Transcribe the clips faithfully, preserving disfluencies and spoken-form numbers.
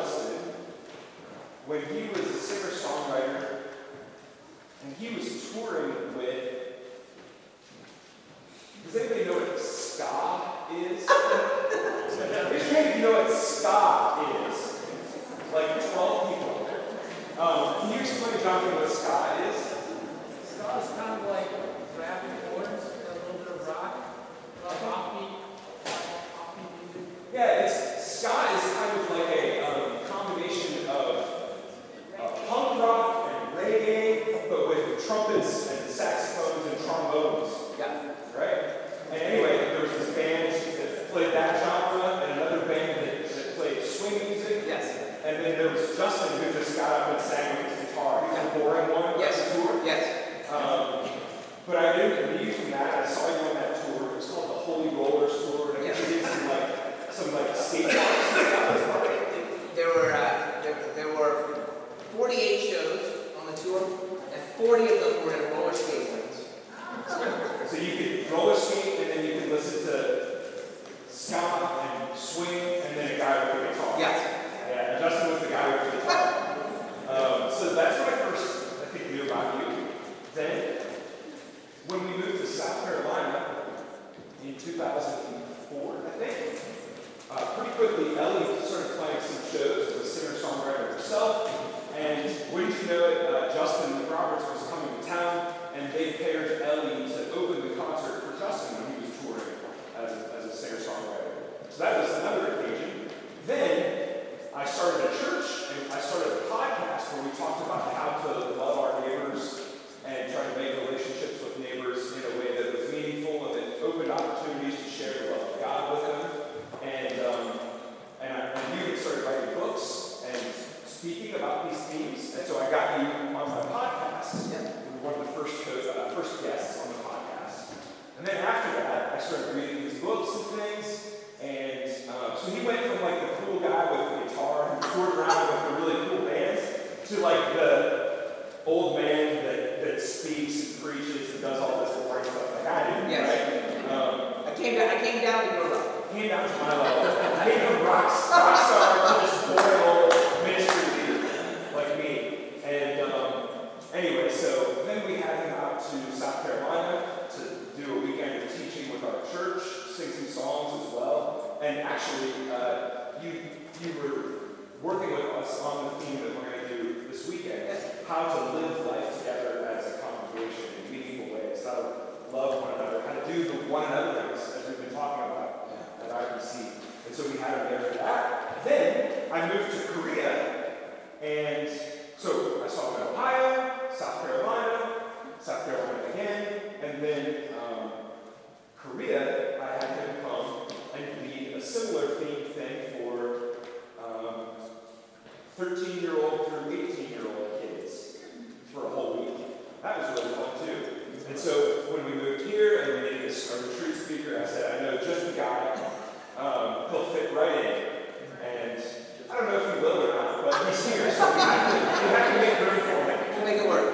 Justin, when he was a singer-songwriter, and he was touring with, does anybody know what ska is? Does anybody know what ska is? Like twelve people. Um, can you explain, Jonathan, what ska is? Ska is kind of like rapping chords, a little bit of rock, a lot of offbeat, offbeat music. Yeah, it's ska is kind of like a um, combination of uh, punk rock and reggae, but with trumpets and saxophones and trombones. Yeah. Right? And anyway, there was this band that played that genre, and another band that, that played swing music. Yes. And then there was Justin, who just got up and sang with his guitar. He was a boring one. Yes. On the tour. Yes. Um, but I knew you from that. I saw you on that tour. It was called the Holy Rollers Tour. And yes. You did some like some like skate parks and stuff. There were uh, there, there were forty-eight shows on the tour, and forty of them were in roller skating rinks. So you could roller skate, and then you could listen to ska and swing, and then a guy with a guitar. Yes. Yeah, and Justin was the guy with the guitar. Um, so that's when I first, I think, knew about you. Then, when we moved to South Carolina in two thousand four, I think, uh, pretty quickly Ellie started playing some shows as a singer-songwriter herself, and wouldn't you know it, uh, Justin McRoberts was coming to town, and they paired Ellie to open the concert for Justin when he was touring as a, as a singer-songwriter. So that was another occasion. Then I started a church, and I started a podcast where we talked about how to love our neighbors and try to make relationships with neighbors in a way that was meaningful and that opened opportunities to share the love of God with them. And um, and I, I knew you started writing books and speaking about these themes, and so I got you on my podcast. Yeah. One of the first shows, uh, first guests on the podcast. And then after that, I started reading his books and things. And uh, so he went from like the cool guy with the guitar who toured around with the really cool bands to like the old man that, that speaks and preaches and does all this boring stuff like I did. Yes. Right? Um, I came down. I came down to your level. Came down to my level. I came from rock, rock star to this boring old ministry leader like me. And um, anyway, so. Then we had him out to South Carolina to do a weekend of teaching with our church, sing some songs as well. And actually, uh, you you were working with us on the theme that we're going to do this weekend, how to live life together as a congregation in meaningful ways, how to love one another, how to do the one another things as we've been talking about at I P C. And so we had him there for that. Then I moved to Korea, and so I saw him in Ohio, South Carolina, South Carolina again, and then um, Korea. I had him come and lead a similar theme thing for um, thirteen-year-old through eighteen-year-old kids for a whole week. That was really fun too. And so when we moved here and we made this our retreat speaker, I said, I know just the guy. Um, he'll fit right in. And I don't know if he will or not, but he's here, so we have to, we have to make room for him. Make it work.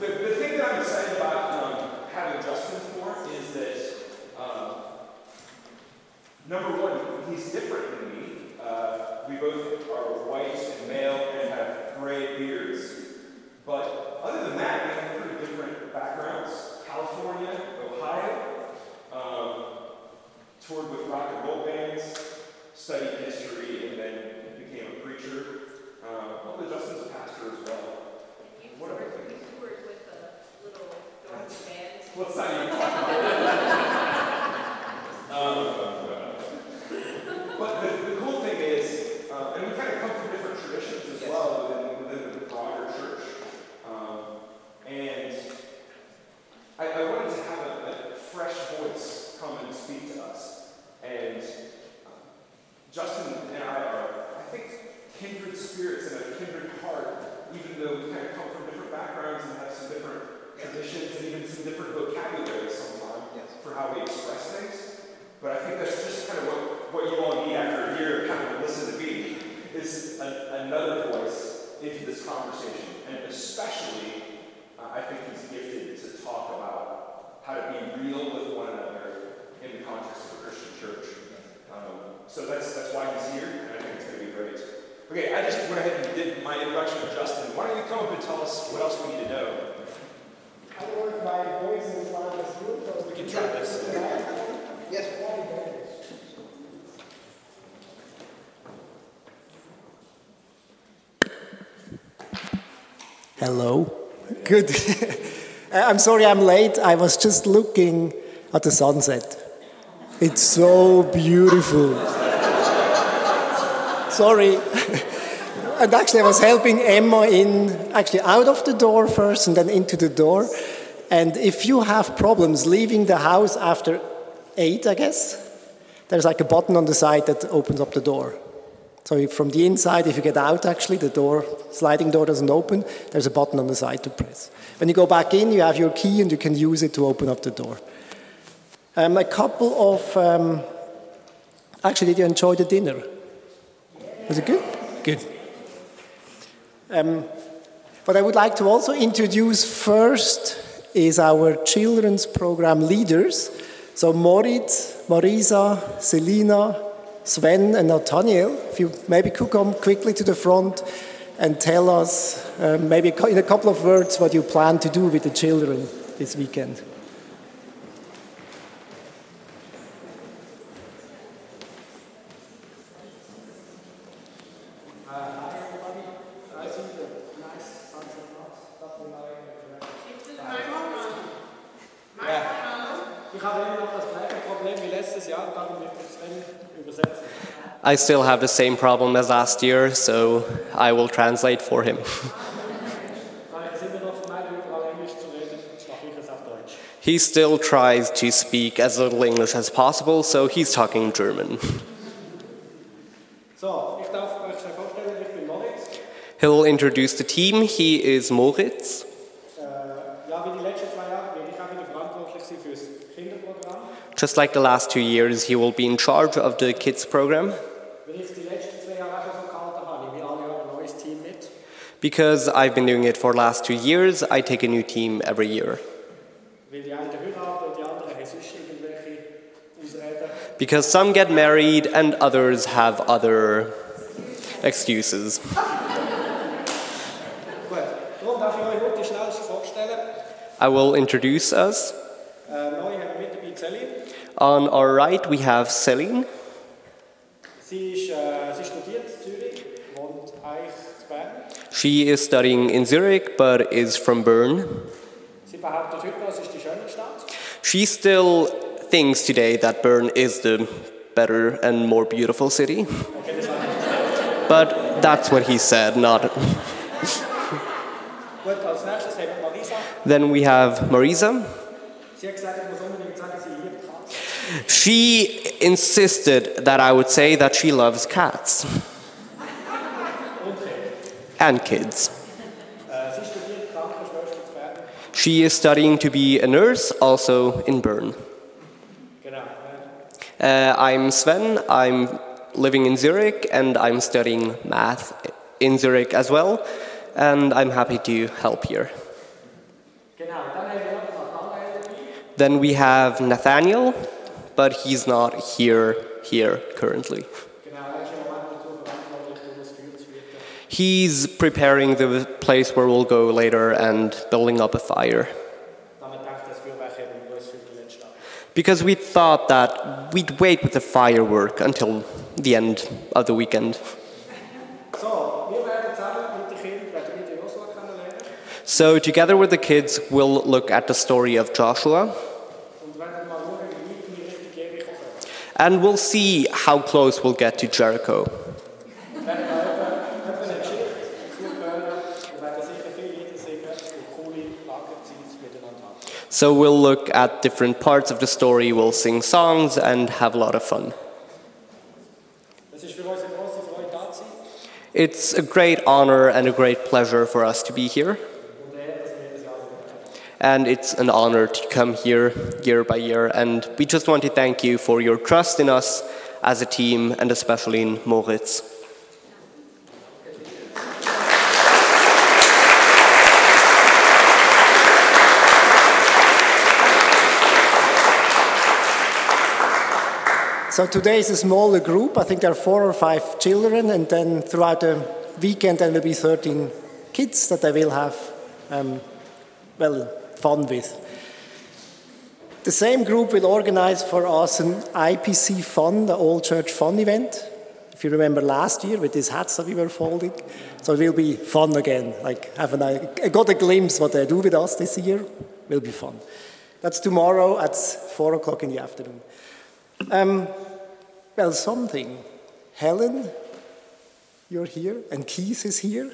The, the thing that I'm excited about um, having Justin for is that, um, number one, he's different than me. Uh, we both are white and male and have gray beards. But other than that, we have pretty different backgrounds. California, Ohio, um, toured with rock and roll bands, studied history, and then became a preacher. Um, although Justin's a pastor as well. What are we doing? You work with a little dorky band. What's that you talking about? um, but the, the cool thing is, uh, and we kind of come from different traditions as yes. well within, within the broader church. Um, and I, I wanted to have a, a fresh voice come and speak to us. And uh, Justin and I are, I think, kindred spirits and a kindred heart. Even though we kind of come from different backgrounds and have some different traditions and even some different vocabularies sometimes yes. for how we express things. But I think that's just kind of what, what you all need after a year kind of listen to me, is a, another voice into this conversation. And especially, uh, I think he's gifted to talk about how to be real with one another in the context of a Christian church. Um, so that's that's why he's here, and I think it's going to be great. Okay, I just went ahead and did my introduction of Justin. Why don't you come up and tell us what else we need to know? I don't know if my voice is loud as you. We can try this. Yes. Hello. Good. I'm sorry I'm late. I was just looking at the sunset. It's so beautiful. Sorry. And actually I was helping Emma in, actually out of the door first and then into the door. And if you have problems leaving the house after eight, I guess, there's like a button on the side that opens up the door. So from the inside, if you get out, actually, the door, sliding door doesn't open. There's a button on the side to press. When you go back in, you have your key and you can use it to open up the door. Um, a couple of... Um, actually, did you enjoy the dinner? Was it good? Good. Um, what I would like to also introduce first is our children's program leaders. So Moritz, Marisa, Selina, Sven and Nathaniel, if you maybe could come quickly to the front and tell us, uh, maybe in a couple of words, what you plan to do with the children this weekend. I still have the same problem as last year, so I will translate for him. He still tries to speak as little English as possible, so he's talking German. He'll introduce the team. He is Moritz. Just like the last two years, he will be in charge of the kids program. Because I've been doing it for the last two years, I take a new team every year. Because some get married and others have other excuses. I will introduce us. On our right, we have Selin. She is studying in Zurich, but is from Bern. She still thinks today that Bern is the better and more beautiful city. But that's what he said, not... Then we have Marisa. She insisted that I would say that she loves cats. And kids. She is studying to be a nurse, also in Bern. Uh, I'm Sven, I'm living in Zurich, and I'm studying math in Zurich as well, and I'm happy to help here. Then we have Nathaniel, but he's not here, here currently. He's preparing the place where we'll go later and building up a fire. Because we thought that we'd wait with the firework until the end of the weekend. So together with the kids, we'll look at the story of Joshua. And we'll see how close we'll get to Jericho. So we'll look at different parts of the story, we'll sing songs and have a lot of fun. It's a great honor and a great pleasure for us to be here. And it's an honor to come here year by year. And we just want to thank you for your trust in us as a team, and especially in Moritz. So today is a smaller group. I think there are four or five children, and then throughout the weekend there will be thirteen kids that I will have um, well fun with. The same group will organize for us an I P C fun, the All Church Fun event. If you remember last year with these hats that we were folding. So it will be fun again. Like, have an, I got a glimpse what they do with us this year. It will be fun. That's tomorrow at four o'clock in the afternoon. Um, well, something. Helen, you're here, and Keith is here.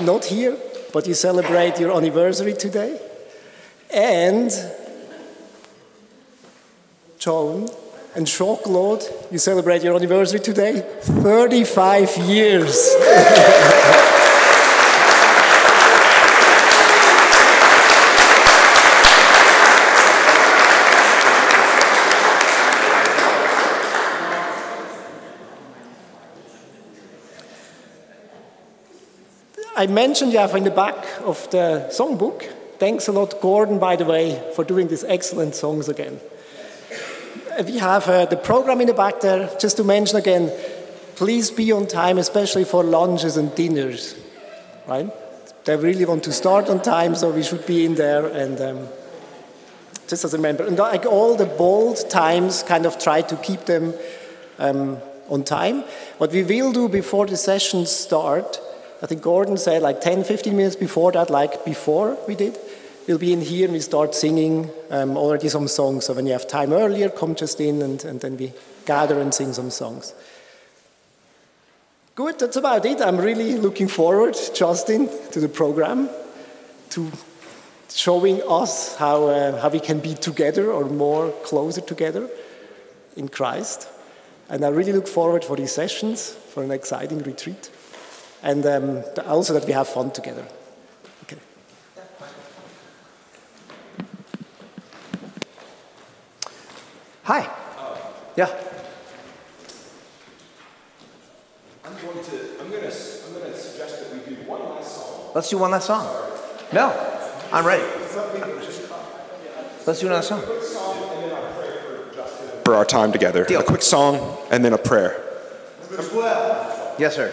Not here, but you celebrate your anniversary today. And Joan and Jean-Claude, you celebrate your anniversary today, thirty-five years. I mentioned you have in the back of the songbook. Thanks a lot, Gordon, by the way, for doing these excellent songs again. We have uh, the program in the back there. Just to mention again, please be on time, especially for lunches and dinners. Right? They really want to start on time, so we should be in there. And um, just as a member, and like all the bold times, kind of try to keep them um, on time. What we will do before the sessions start, I think Gordon said like ten, fifteen minutes before that, like before we did. We'll be in here and we start singing um, already some songs. So when you have time earlier, come just in and, and then we gather and sing some songs. Good, that's about it. I'm really looking forward, Justin, to the program, to showing us how, uh, how we can be together or more closer together in Christ. And I really look forward for these sessions, for an exciting retreat, and um, also that we have fun together. Hi. Uh, yeah. I'm going to. I'm going to. I'm going to suggest that we do one last song. Let's do one last song. No, I'm ready. Let's do another song. A quick song and then a prayer for Justin. For our time together. Deal. A quick song and then a prayer. Yes, sir.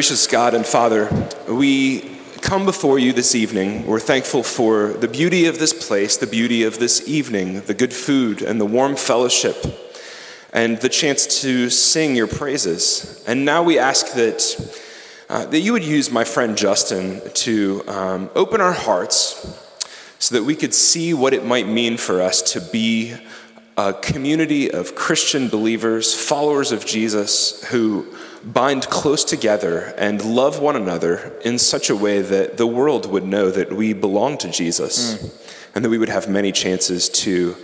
gracious God and Father, we come before you this evening. We're thankful for the beauty of this place, the beauty of this evening, the good food and the warm fellowship, and the chance to sing your praises. And now we ask that uh, that you would use my friend Justin to um, open our hearts so that we could see what it might mean for us to be a community of Christian believers, followers of Jesus, who bind close together and love one another in such a way that the world would know that we belong to Jesus, mm. and that we would have many chances to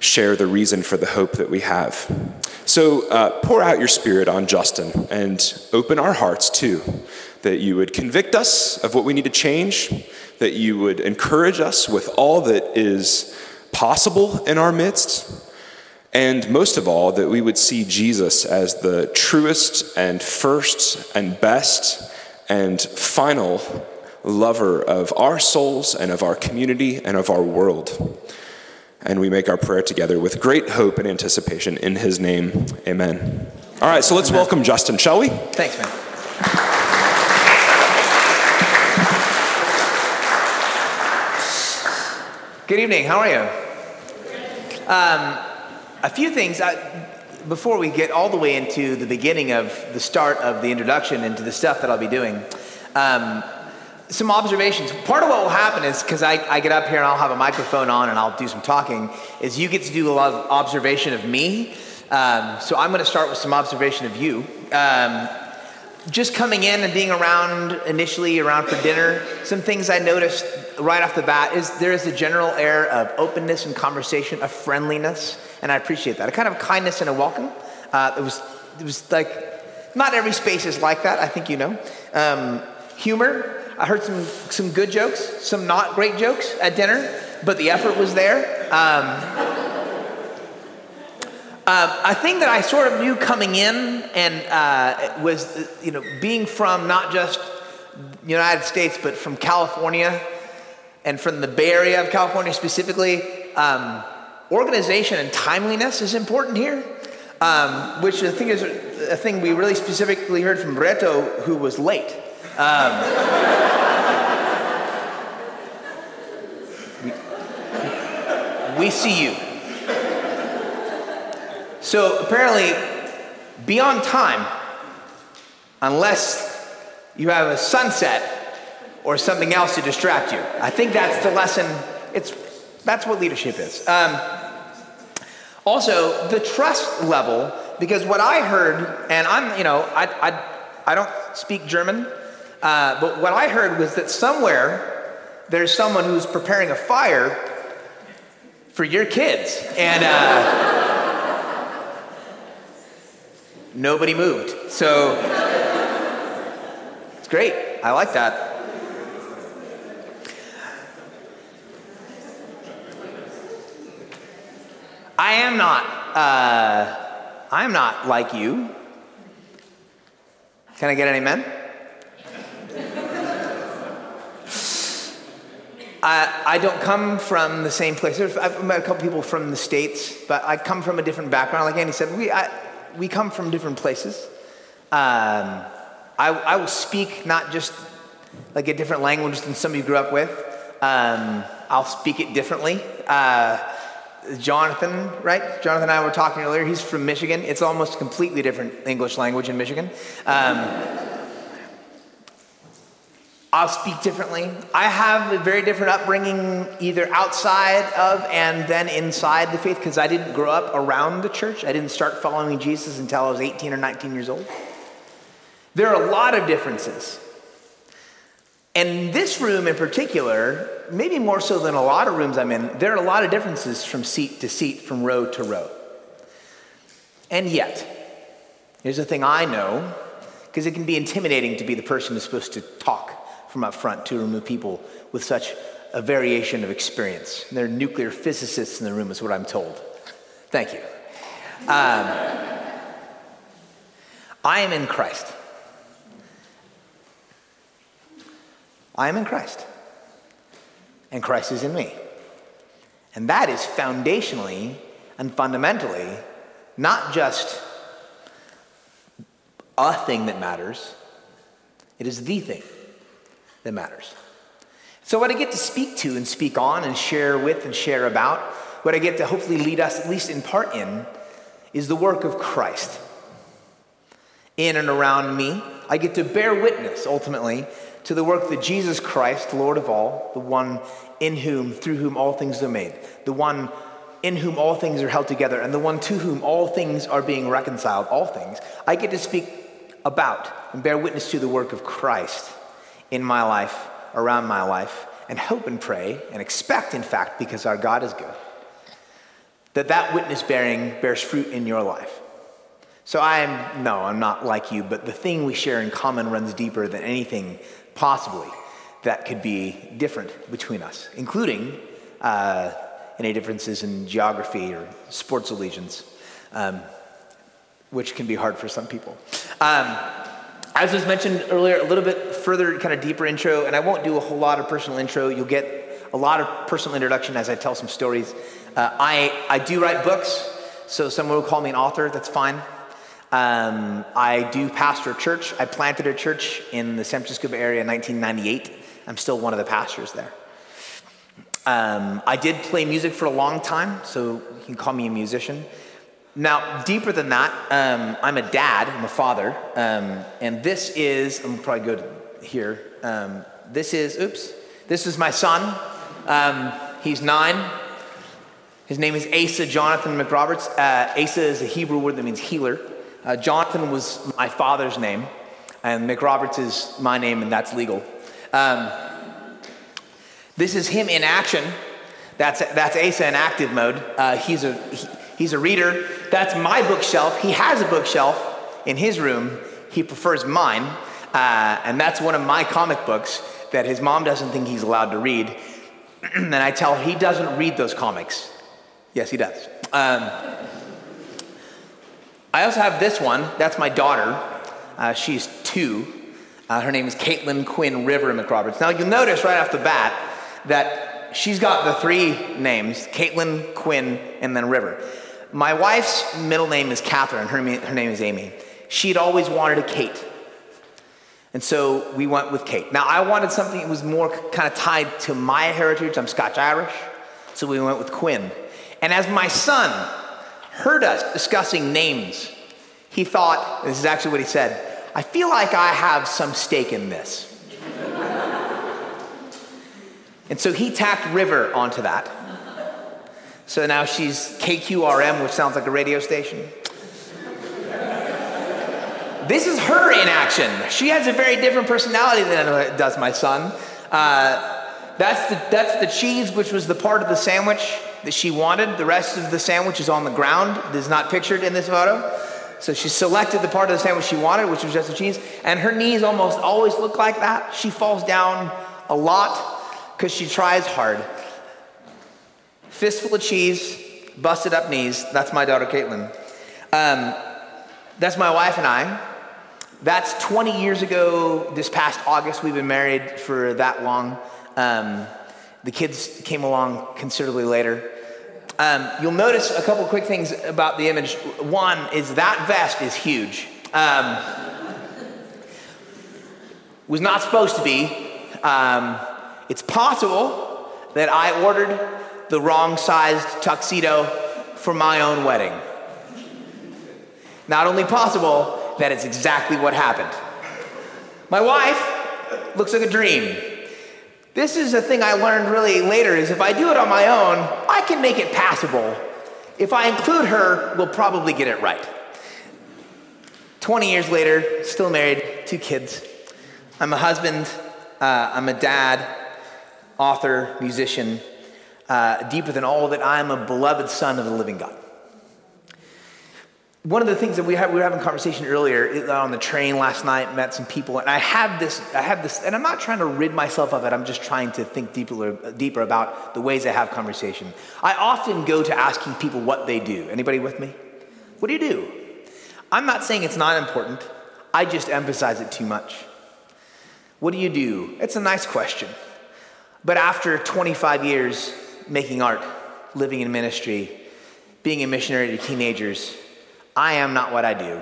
share the reason for the hope that we have. So uh, pour out your Spirit on Justin and open our hearts too, that you would convict us of what we need to change, that you would encourage us with all that is possible in our midst, and most of all, that we would see Jesus as the truest and first and best and final lover of our souls and of our community and of our world. And we make our prayer together with great hope and anticipation in his name. Amen. All right, so let's Amen. welcome Justin, shall we? Thanks, man. Good evening. How are you? Um, a few things I, before we get all the way into the beginning of the start of the introduction into the stuff that I'll be doing. Um, some observations. Part of what will happen is, because I, I get up here and I'll have a microphone on and I'll do some talking, is you get to do a lot of observation of me. Um, so I'm going to start with some observation of you. Um, just coming in and being around initially, around for dinner, some things I noticed right off the bat is there is a general air of openness and conversation, of friendliness, and I appreciate that. A kind of kindness and a welcome. Uh, it was it was like, not every space is like that, I think you know. Um, humor, I heard some some good jokes, some not great jokes at dinner, but the effort was there. Um, Uh, a thing that I sort of knew coming in and uh, was, you know, being from not just the United States, but from California and from the Bay Area of California specifically, um, organization and timeliness is important here, um, which I think is a thing we really specifically heard from Reto, who was late. Um, we, we see you. So apparently, be on time, unless you have a sunset or something else to distract you. I think that's the lesson. It's that's what leadership is. Um, also, the trust level, because what I heard, and I'm, you know, I I, I don't speak German, uh, but what I heard was that somewhere there's someone who's preparing a fire for your kids, and. Uh, Nobody moved. So it's great. I like that. I am not, uh, I am not like you. Can I get an amen? I, I don't come from the same place. I've met a couple people from the States, but I come from a different background. Like Andy said, we, I, We come from different places. Um, I, I will speak not just like a different language than somebody you grew up with. Um, I'll speak it differently. Uh, Jonathan, right? Jonathan and I were talking earlier. He's from Michigan. It's almost a completely different English language in Michigan. Um, I'll speak differently. I have a very different upbringing, either outside of and then inside the faith, because I didn't grow up around the church. I didn't start following Jesus until I was eighteen or nineteen years old. There are a lot of differences. And this room in particular, maybe more so than a lot of rooms I'm in, there are a lot of differences from seat to seat, from row to row. And yet, here's the thing I know, because it can be intimidating to be the person who's supposed to talk from up front to a room of people with such a variation of experience. And there are nuclear physicists in the room is what I'm told. Thank you. Um, I am in Christ. I am in Christ. And Christ is in me. And that is foundationally and fundamentally not just a thing that matters, It is the thing that matters. So what I get to speak to and speak on and share with and share about, what I get to hopefully lead us, at least in part in, is the work of Christ. In and around me, I get to bear witness, ultimately, to the work that Jesus Christ, Lord of all, the one in whom, through whom all things are made, the one in whom all things are held together, and the one to whom all things are being reconciled, all things, I get to speak about and bear witness to the work of Christ in my life, around my life, and hope and pray and expect, in fact, because our God is good, that that witness bearing bears fruit in your life. So I am, no, I'm not like you, but the thing we share in common runs deeper than anything possibly that could be different between us, including uh, any differences in geography or sports allegiance, um, which can be hard for some people. Um, as was mentioned earlier, a little bit further, kind of deeper intro, and I won't do a whole lot of personal intro. You'll get a lot of personal introduction as I tell some stories. Uh, I, I do write books, so someone will call me an author. That's fine. Um, I do pastor a church. I planted a church in the San Francisco area in nineteen ninety-eight. I'm still one of the pastors there. Um, I did play music for a long time, so you can call me a musician. Now, deeper than that, um, I'm a dad, I'm a father, um, and this is, I'm probably good here, um, this is, oops, this is my son. Um, he's nine. His name is Asa Jonathan McRoberts. Uh, Asa is a Hebrew word that means healer. Uh, Jonathan was my father's name, and McRoberts is my name, and that's legal. Um, this is him in action. That's that's Asa in active mode. Uh, he's a he, he's a reader. That's my bookshelf. He has a bookshelf in his room. He prefers mine, uh, and that's one of my comic books that his mom doesn't think he's allowed to read. And I tell her he doesn't read those comics. Yes, he does. Um, I also have this one. That's my daughter. Uh, she's two. Uh, her name is Caitlin Quinn River McRoberts. Now, you'll notice right off the bat that she's got the three names, Caitlin, Quinn, and then River. My wife's middle name is Catherine. Her, her name is Amy. She'd always wanted a Kate. And so we went with Kate. Now, I wanted something that was more kind of tied to my heritage. I'm Scotch-Irish. So we went with Quinn. And as my son heard us discussing names, he thought, this is actually what he said, I feel like I have some stake in this. And so he tacked River onto that. So now she's K Q R M, which sounds like a radio station. This is her in action. She has a very different personality than does my son. Uh, that's, the, that's the cheese, which was the part of the sandwich that she wanted. The rest of the sandwich is on the ground. It is not pictured in this photo. So she selected the part of the sandwich she wanted, which was just the cheese. And her knees almost always look like that. She falls down a lot because she tries hard. Fistful of cheese, busted up knees. That's my daughter, Caitlin. Um, that's my wife and I. That's twenty years ago. This past August, we've been married for that long. Um, the kids came along considerably later. Um, you'll notice a couple quick things about the image. One is that vest is huge. Um, was not supposed to be. Um, it's possible that I ordered the wrong-sized tuxedo for my own wedding. Not only possible, that it's exactly what happened. My wife looks like a dream. This is a thing I learned really later, is if I do it on my own, I can make it passable. If I include her, we'll probably get it right. twenty years later, still married, two kids. I'm a husband, uh, I'm a dad, author, musician. Uh, deeper than all that, I'm a beloved son of the living God. One of the things that we had, we were having a conversation earlier on the train last night, met some people, and I have this, I have this, and I'm not trying to rid myself of it, I'm just trying to think deeper, deeper about the ways I have conversation. I often go to asking people what they do. Anybody with me? What do you do? I'm not saying it's not important, I just emphasize it too much. What do you do? It's a nice question. But after twenty-five years making art, living in ministry, being a missionary to teenagers, I am not what I do.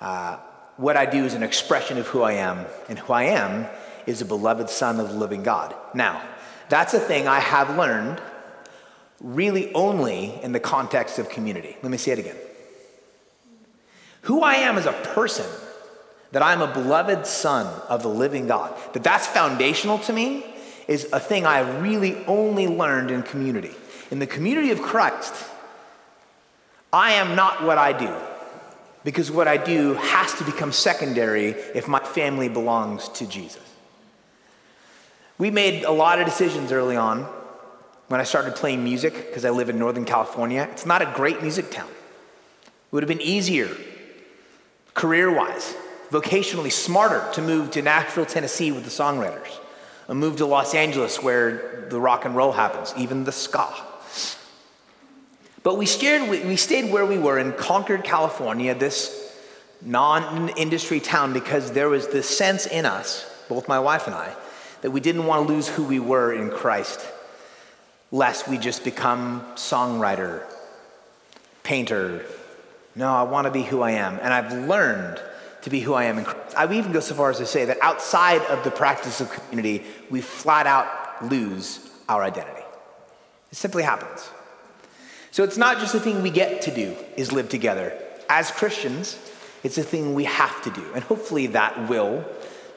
Uh, what I do is an expression of who I am, and who I am is a beloved son of the living God. Now, that's a thing I have learned really only in the context of community. Let me say it again. Who I am as a person, that I'm a beloved son of the living God, that that's foundational to me, is a thing I really only learned in community. In the community of Christ, I am not what I do, because what I do has to become secondary if my family belongs to Jesus. We made a lot of decisions early on when I started playing music, because I live in Northern California. It's not a great music town. It would have been easier, career-wise, vocationally smarter, to move to Nashville, Tennessee with the songwriters, and move to Los Angeles where the rock and roll happens, even the ska. But we stayed, we stayed where we were in Concord, California, this non-industry town, because there was this sense in us, both my wife and I, that we didn't want to lose who we were in Christ, lest we just become songwriter, painter. No, I want to be who I am. And I've learned to be who I am in Christ. I would even go so far as to say that outside of the practice of community, we flat out lose our identity. It simply happens. So it's not just a thing we get to do, is live together. As Christians, it's a thing we have to do. And hopefully that will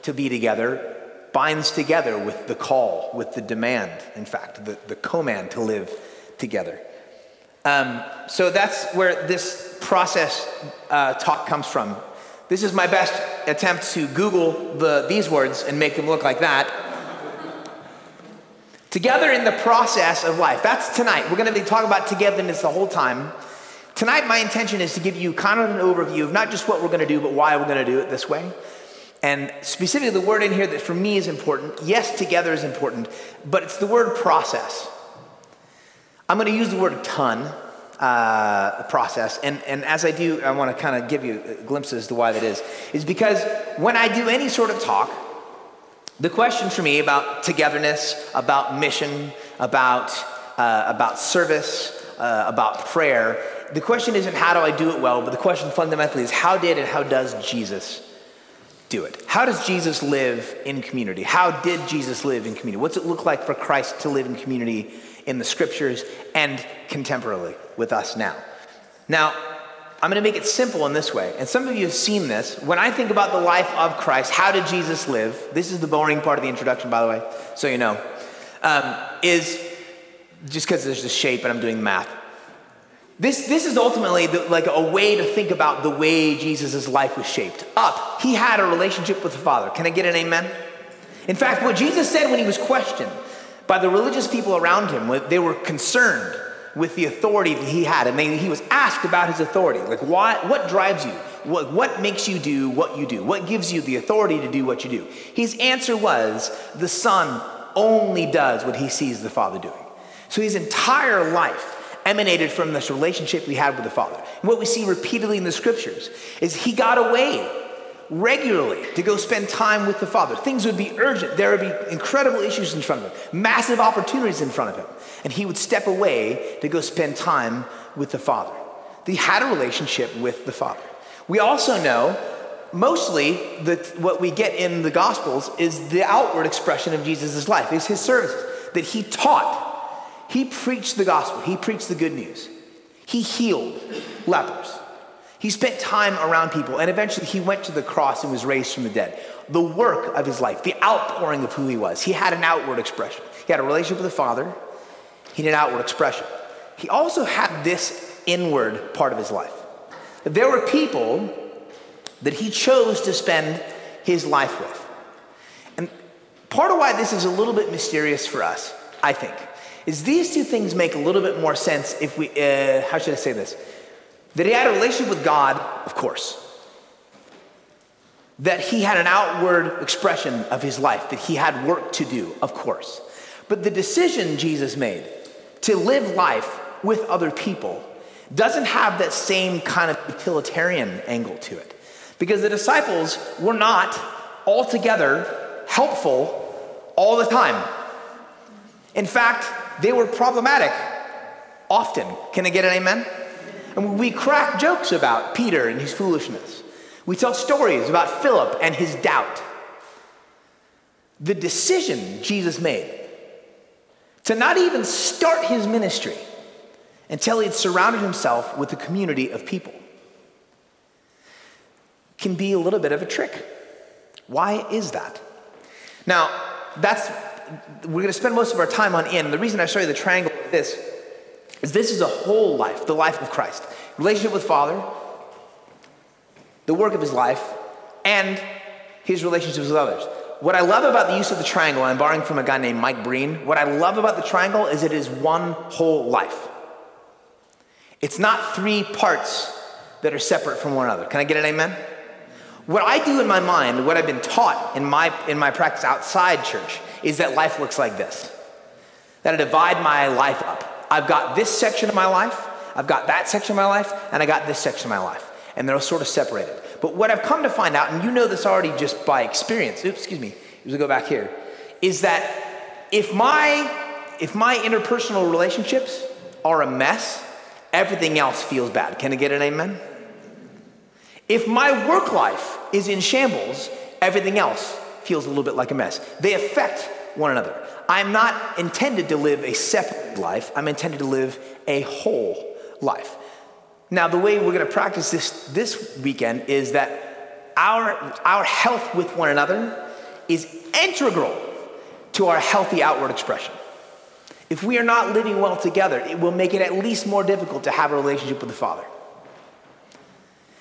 to be together binds together with the call, with the demand, in fact, the, the command to live together. Um, so that's where this process uh, talk comes from. This is my best attempt to Google the, these words and make them look like that. Together in the process of life. That's tonight. We're going to be talking about togetherness the whole time. Tonight, my intention is to give you kind of an overview of not just what we're going to do, but why we're going to do it this way. And specifically the word in here that for me is important. Yes, together is important, but it's the word process. I'm going to use the word ton, uh, process. And, and as I do, I want to kind of give you glimpses as to why that is. Is because when I do any sort of talk, the questions for me about togetherness, about mission, about, uh, about service, uh, about prayer, the question isn't how do I do it well, but the question fundamentally is how did and how does Jesus do it? How does Jesus live in community? How did Jesus live in community? What's it look like for Christ to live in community in the Scriptures and contemporarily with us now? Now, I'm going to make it simple in this way. And some of you have seen this. When I think about the life of Christ, how did Jesus live? This is the boring part of the introduction, by the way, so you know, um, is just because there's the shape and I'm doing math. This this is ultimately the, like a way to think about the way Jesus' life was shaped. Up, he had a relationship with the Father. Can I get an amen? In fact, what Jesus said when he was questioned by the religious people around him, they were concerned with the authority that he had. And they, he was asked about his authority. Like, why? What drives you? What, what makes you do what you do? What gives you the authority to do what you do? His answer was, the Son only does what he sees the Father doing. So his entire life emanated from this relationship we had with the Father. And what we see repeatedly in the Scriptures is he got away regularly to go spend time with the Father. Things would be urgent. There would be incredible issues in front of him, massive opportunities in front of him. And he would step away to go spend time with the Father. He had a relationship with the Father. We also know mostly that what we get in the Gospels is the outward expression of Jesus' life, is his services, that he taught. He preached the gospel. He preached the good news. He healed lepers. He spent time around people, and eventually he went to the cross and was raised from the dead. The work of his life, the outpouring of who he was. He had an outward expression. He had a relationship with the Father. He had an outward expression. He also had this inward part of his life. There were people that he chose to spend his life with. And part of why this is a little bit mysterious for us, I think, is these two things make a little bit more sense if we, uh, how should I say this? That he had a relationship with God, of course. That he had an outward expression of his life, that he had work to do, of course. But the decision Jesus made to live life with other people doesn't have that same kind of utilitarian angle to it. Because the disciples were not altogether helpful all the time. In fact, they were problematic often. Can I get an amen? And we crack jokes about Peter and his foolishness. We tell stories about Philip and his doubt. The decision Jesus made to not even start his ministry until he had surrounded himself with a community of people can be a little bit of a trick. Why is that? Now, that's we're going to spend most of our time on in. The reason I show you the triangle like this is this is a whole life, the life of Christ. Relationship with Father, the work of his life, and his relationships with others. What I love about the use of the triangle, I'm borrowing from a guy named Mike Breen, what I love about the triangle is it is one whole life. It's not three parts that are separate from one another. Can I get an amen? What I do in my mind, what I've been taught in my in my practice outside church, is that life looks like this. That I divide my life up. I've got this section of my life, I've got that section of my life, and I got this section of my life. And they're sort of separated. But what I've come to find out, and you know this already just by experience, oops, excuse me, we'll go back here, is that if my if my interpersonal relationships are a mess, everything else feels bad. Can I get an amen? If my work life is in shambles, everything else feels a little bit like a mess. They affect one another. I'm not intended to live a separate life. I'm intended to live a whole life. Now, the way we're going to practice this this weekend is that our, our health with one another is integral to our healthy outward expression. If we are not living well together, it will make it at least more difficult to have a relationship with the Father.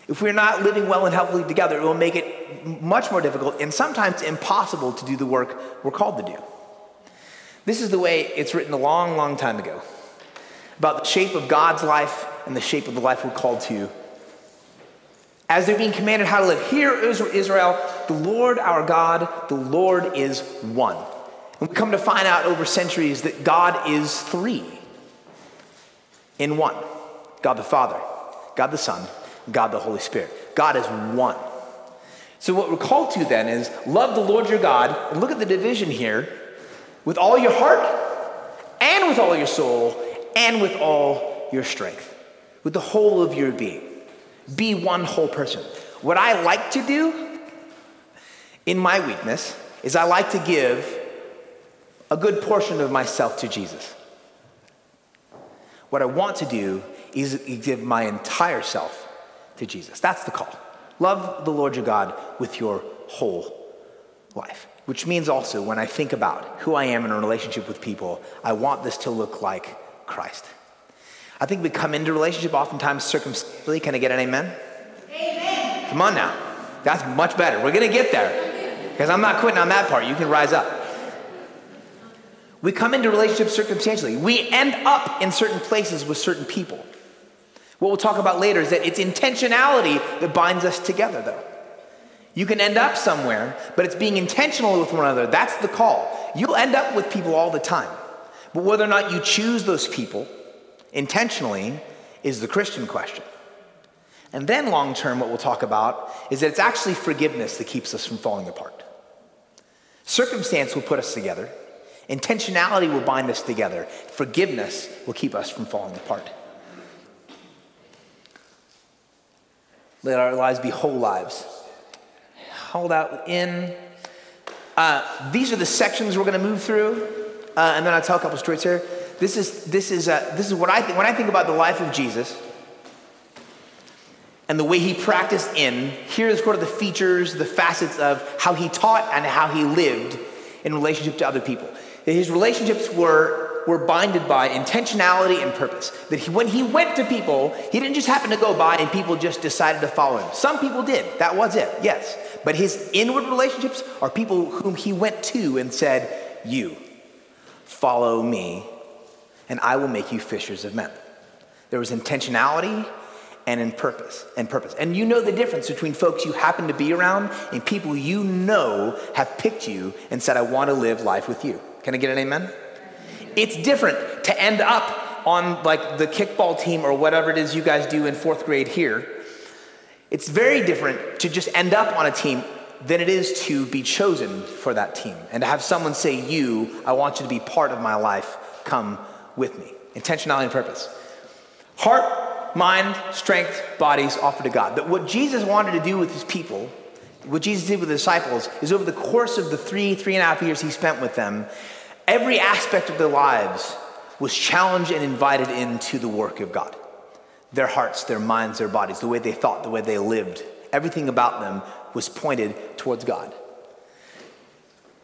If we're not living well and healthily together, it will make it much more difficult and sometimes impossible to do the work we're called to do. This is the way it's written a long, long time ago about the shape of God's life and the shape of the life we're called to. As they're being commanded how to live, here is Israel, the Lord our God, the Lord is one. And we come to find out over centuries that God is three in one. God the Father, God the Son, God the Holy Spirit. God is one. So what we're called to then is love the Lord your God, and look at the division here, with all your heart, and with all your soul, and with all your strength, with the whole of your being. Be one whole person. What I like to do in my weakness is I like to give a good portion of myself to Jesus. What I want to do is give my entire self to Jesus. That's the call. Love the Lord your God with your whole life. Which means also when I think about who I am in a relationship with people, I want this to look like Christ. I think we come into relationship oftentimes circumstantially. Can I get an amen? Amen. Come on now. That's much better. We're going to get there. Because I'm not quitting on that part. You can rise up. We come into relationships circumstantially. We end up in certain places with certain people. What we'll talk about later is that it's intentionality that binds us together, though. You can end up somewhere, but it's being intentional with one another. That's the call. You'll end up with people all the time. But whether or not you choose those people intentionally is the Christian question. And then long-term, what we'll talk about is that it's actually forgiveness that keeps us from falling apart. Circumstance will put us together. Intentionality will bind us together. Forgiveness will keep us from falling apart. Let our lives be whole lives. Hold out in. Uh, these are the sections we're going to move through, uh, and then I'll tell a couple stories here. This is this is uh, this is what I think when I think about the life of Jesus and the way he practiced in. Here is sort of the features, the facets of how he taught and how he lived in relationship to other people. His relationships were. We're binded by intentionality and purpose. That he, when he went to people, he didn't just happen to go by and people just decided to follow him. Some people did. That was it, yes. But his inward relationships are people whom he went to and said, you, follow me, and I will make you fishers of men. There was intentionality and in purpose and purpose. And you know the difference between folks you happen to be around and people you know have picked you and said, I want to live life with you. Can I get an amen? It's different to end up on like the kickball team or whatever it is you guys do in fourth grade here. It's very different to just end up on a team than it is to be chosen for that team and to have someone say, you, I want you to be part of my life. Come with me. Intentionality and purpose. Heart mind, strength, bodies offered to God. That what Jesus wanted to do with his people, what Jesus did with the disciples, is over the course of the three, three and a half years he spent with them, every aspect of their lives was challenged and invited into the work of God. Their hearts, their minds, their bodies, the way they thought, the way they lived, everything about them was pointed towards God.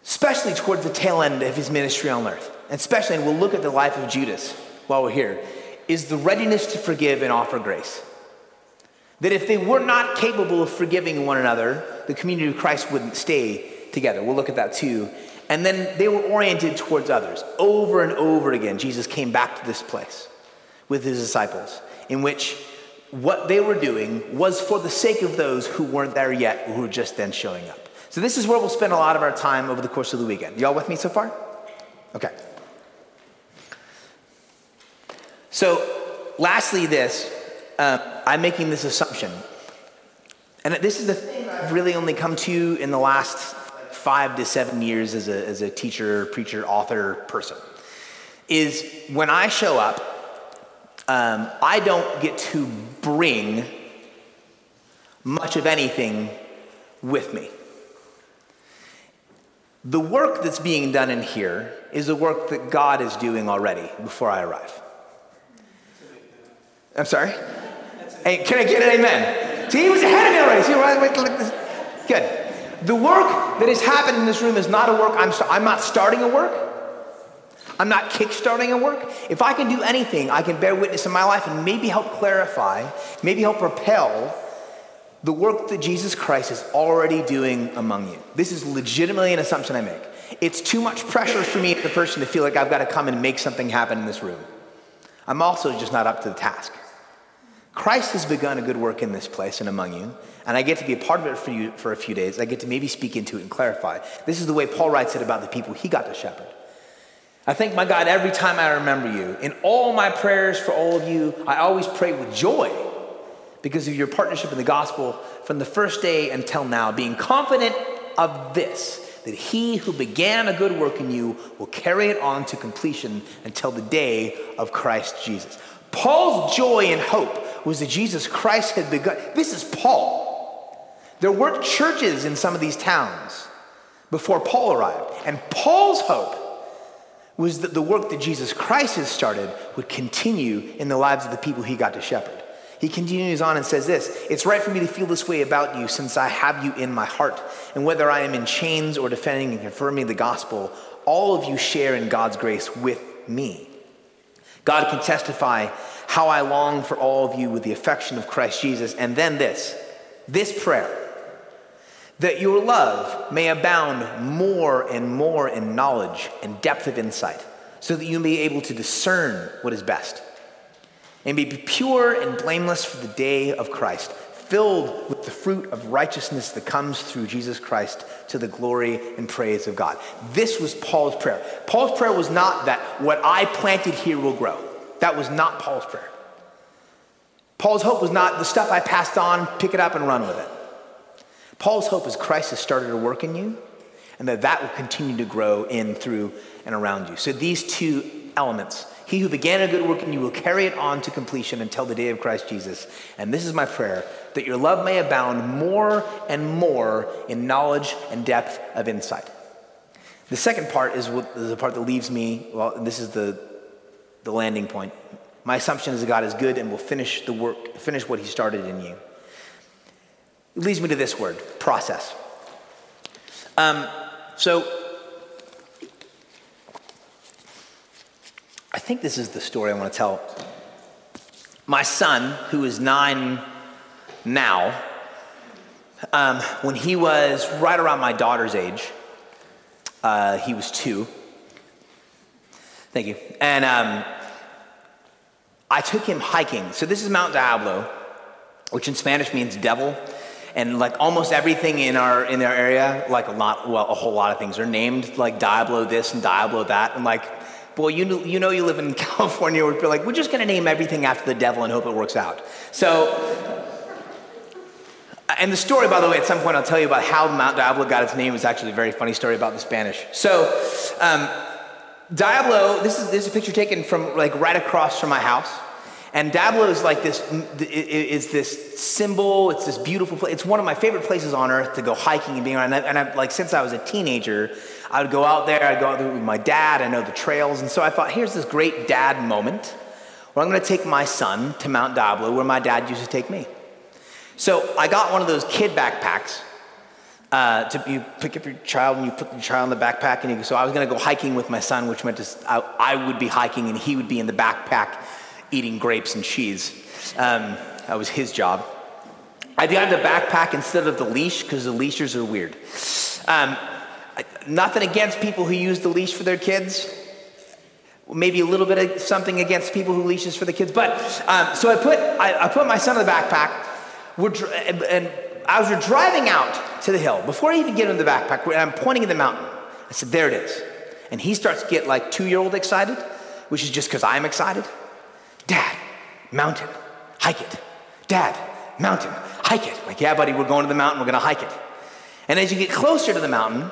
Especially towards the tail end of his ministry on earth. And especially, and we'll look at the life of Judas while we're here, is the readiness to forgive and offer grace. That if they were not capable of forgiving one another, the community of Christ wouldn't stay together. We'll look at that too. And then they were oriented towards others. Over and over again, Jesus came back to this place with his disciples, in which what they were doing was for the sake of those who weren't there yet, who were just then showing up. So this is where we'll spend a lot of our time over the course of the weekend. Y'all with me so far? Okay. So lastly, this, uh, I'm making this assumption. And this is the thing I've really only come to in the last five to seven years as a, as a teacher, preacher, author, person, is when I show up, um, I don't get to bring much of anything with me. The work that's being done in here is the work that God is doing already before I arrive. I'm sorry? Hey, can I get an amen? See, he was ahead of me already. See, wait, look at this. Good. The work that has happened in this room is not a work. I'm, st- I'm not starting a work. I'm not kickstarting a work. If I can do anything, I can bear witness in my life and maybe help clarify, maybe help propel the work that Jesus Christ is already doing among you. This is legitimately an assumption I make. It's too much pressure for me as a person to feel like I've got to come and make something happen in this room. I'm also just not up to the task. Christ has begun a good work in this place and among you, and I get to be a part of it for you for a few days. I get to maybe speak into it and clarify. This is the way Paul writes it about the people he got to shepherd. I thank my God every time I remember you. In all my prayers for all of you, I always pray with joy because of your partnership in the gospel from the first day until now, being confident of this, that he who began a good work in you will carry it on to completion until the day of Christ Jesus. Paul's joy and hope was that Jesus Christ had begun. This is Paul. There weren't churches in some of these towns before Paul arrived. And Paul's hope was that the work that Jesus Christ has started would continue in the lives of the people he got to shepherd. He continues on and says this, it's right for me to feel this way about you since I have you in my heart. And whether I am in chains or defending and confirming the gospel, all of you share in God's grace with me. God can testify how I long for all of you with the affection of Christ Jesus. And then this, this prayer, that your love may abound more and more in knowledge and depth of insight, so that you may be able to discern what is best, and be pure and blameless for the day of Christ, filled with the fruit of righteousness that comes through Jesus Christ to the glory and praise of God. This was Paul's prayer. Paul's prayer was not that what I planted here will grow. That was not Paul's prayer. Paul's hope was not the stuff I passed on, pick it up and run with it. Paul's hope is Christ has started a work in you, and that that will continue to grow in, through, and around you. So these two elements. He who began a good work in you will carry it on to completion until the day of Christ Jesus. And this is my prayer, that your love may abound more and more in knowledge and depth of insight. The second part is, what, is the part that leaves me, well, this is the, the landing point. My assumption is that God is good and will finish the work, finish what he started in you. It leads me to this word, process. Um, so... I think this is the story I want to tell. My son, who is nine now, um, when he was right around my daughter's age, uh, he was two. Thank you. And um, I took him hiking. So this is Mount Diablo, which in Spanish means devil. And like almost everything in our in our area, like a lot, well, a whole lot of things are named like Diablo this and Diablo that, and like. Well, you know, you know you live in California where people are like, we're just going to name everything after the devil and hope it works out. So, and the story, by the way, at some point I'll tell you about how Mount Diablo got its name. It's actually a very funny story about the Spanish. So, um, Diablo, this is, this is a picture taken from like right across from my house. And Diablo is like this, is this symbol, it's this beautiful place. It's one of my favorite places on earth to go hiking and being around. And, I, and I, like, since I was a teenager, I would go out there, I'd go out there with my dad, I know the trails. And so I thought, here's this great dad moment where I'm gonna take my son to Mount Diablo where my dad used to take me. So I got one of those kid backpacks. Uh, to you pick up your child and you put your child in the backpack. And you, so I was gonna go hiking with my son, which meant to, I, I would be hiking and he would be in the backpack eating grapes and cheese. Um, that was his job. I got the backpack instead of the leash because the leashers are weird. Um, I, nothing against people who use the leash for their kids. Maybe a little bit of something against people who leashes for the kids. But um, so I put I, I put my son in the backpack. We're and. and As we're driving out to the hill, before I even get in the backpack, and I'm pointing at the mountain, I said, there it is. And he starts to get like two-year-old excited, which is just because I'm excited. Dad, mountain, hike it. Dad, mountain, hike it. Like, yeah, buddy, we're going to the mountain, we're gonna hike it. And as you get closer to the mountain,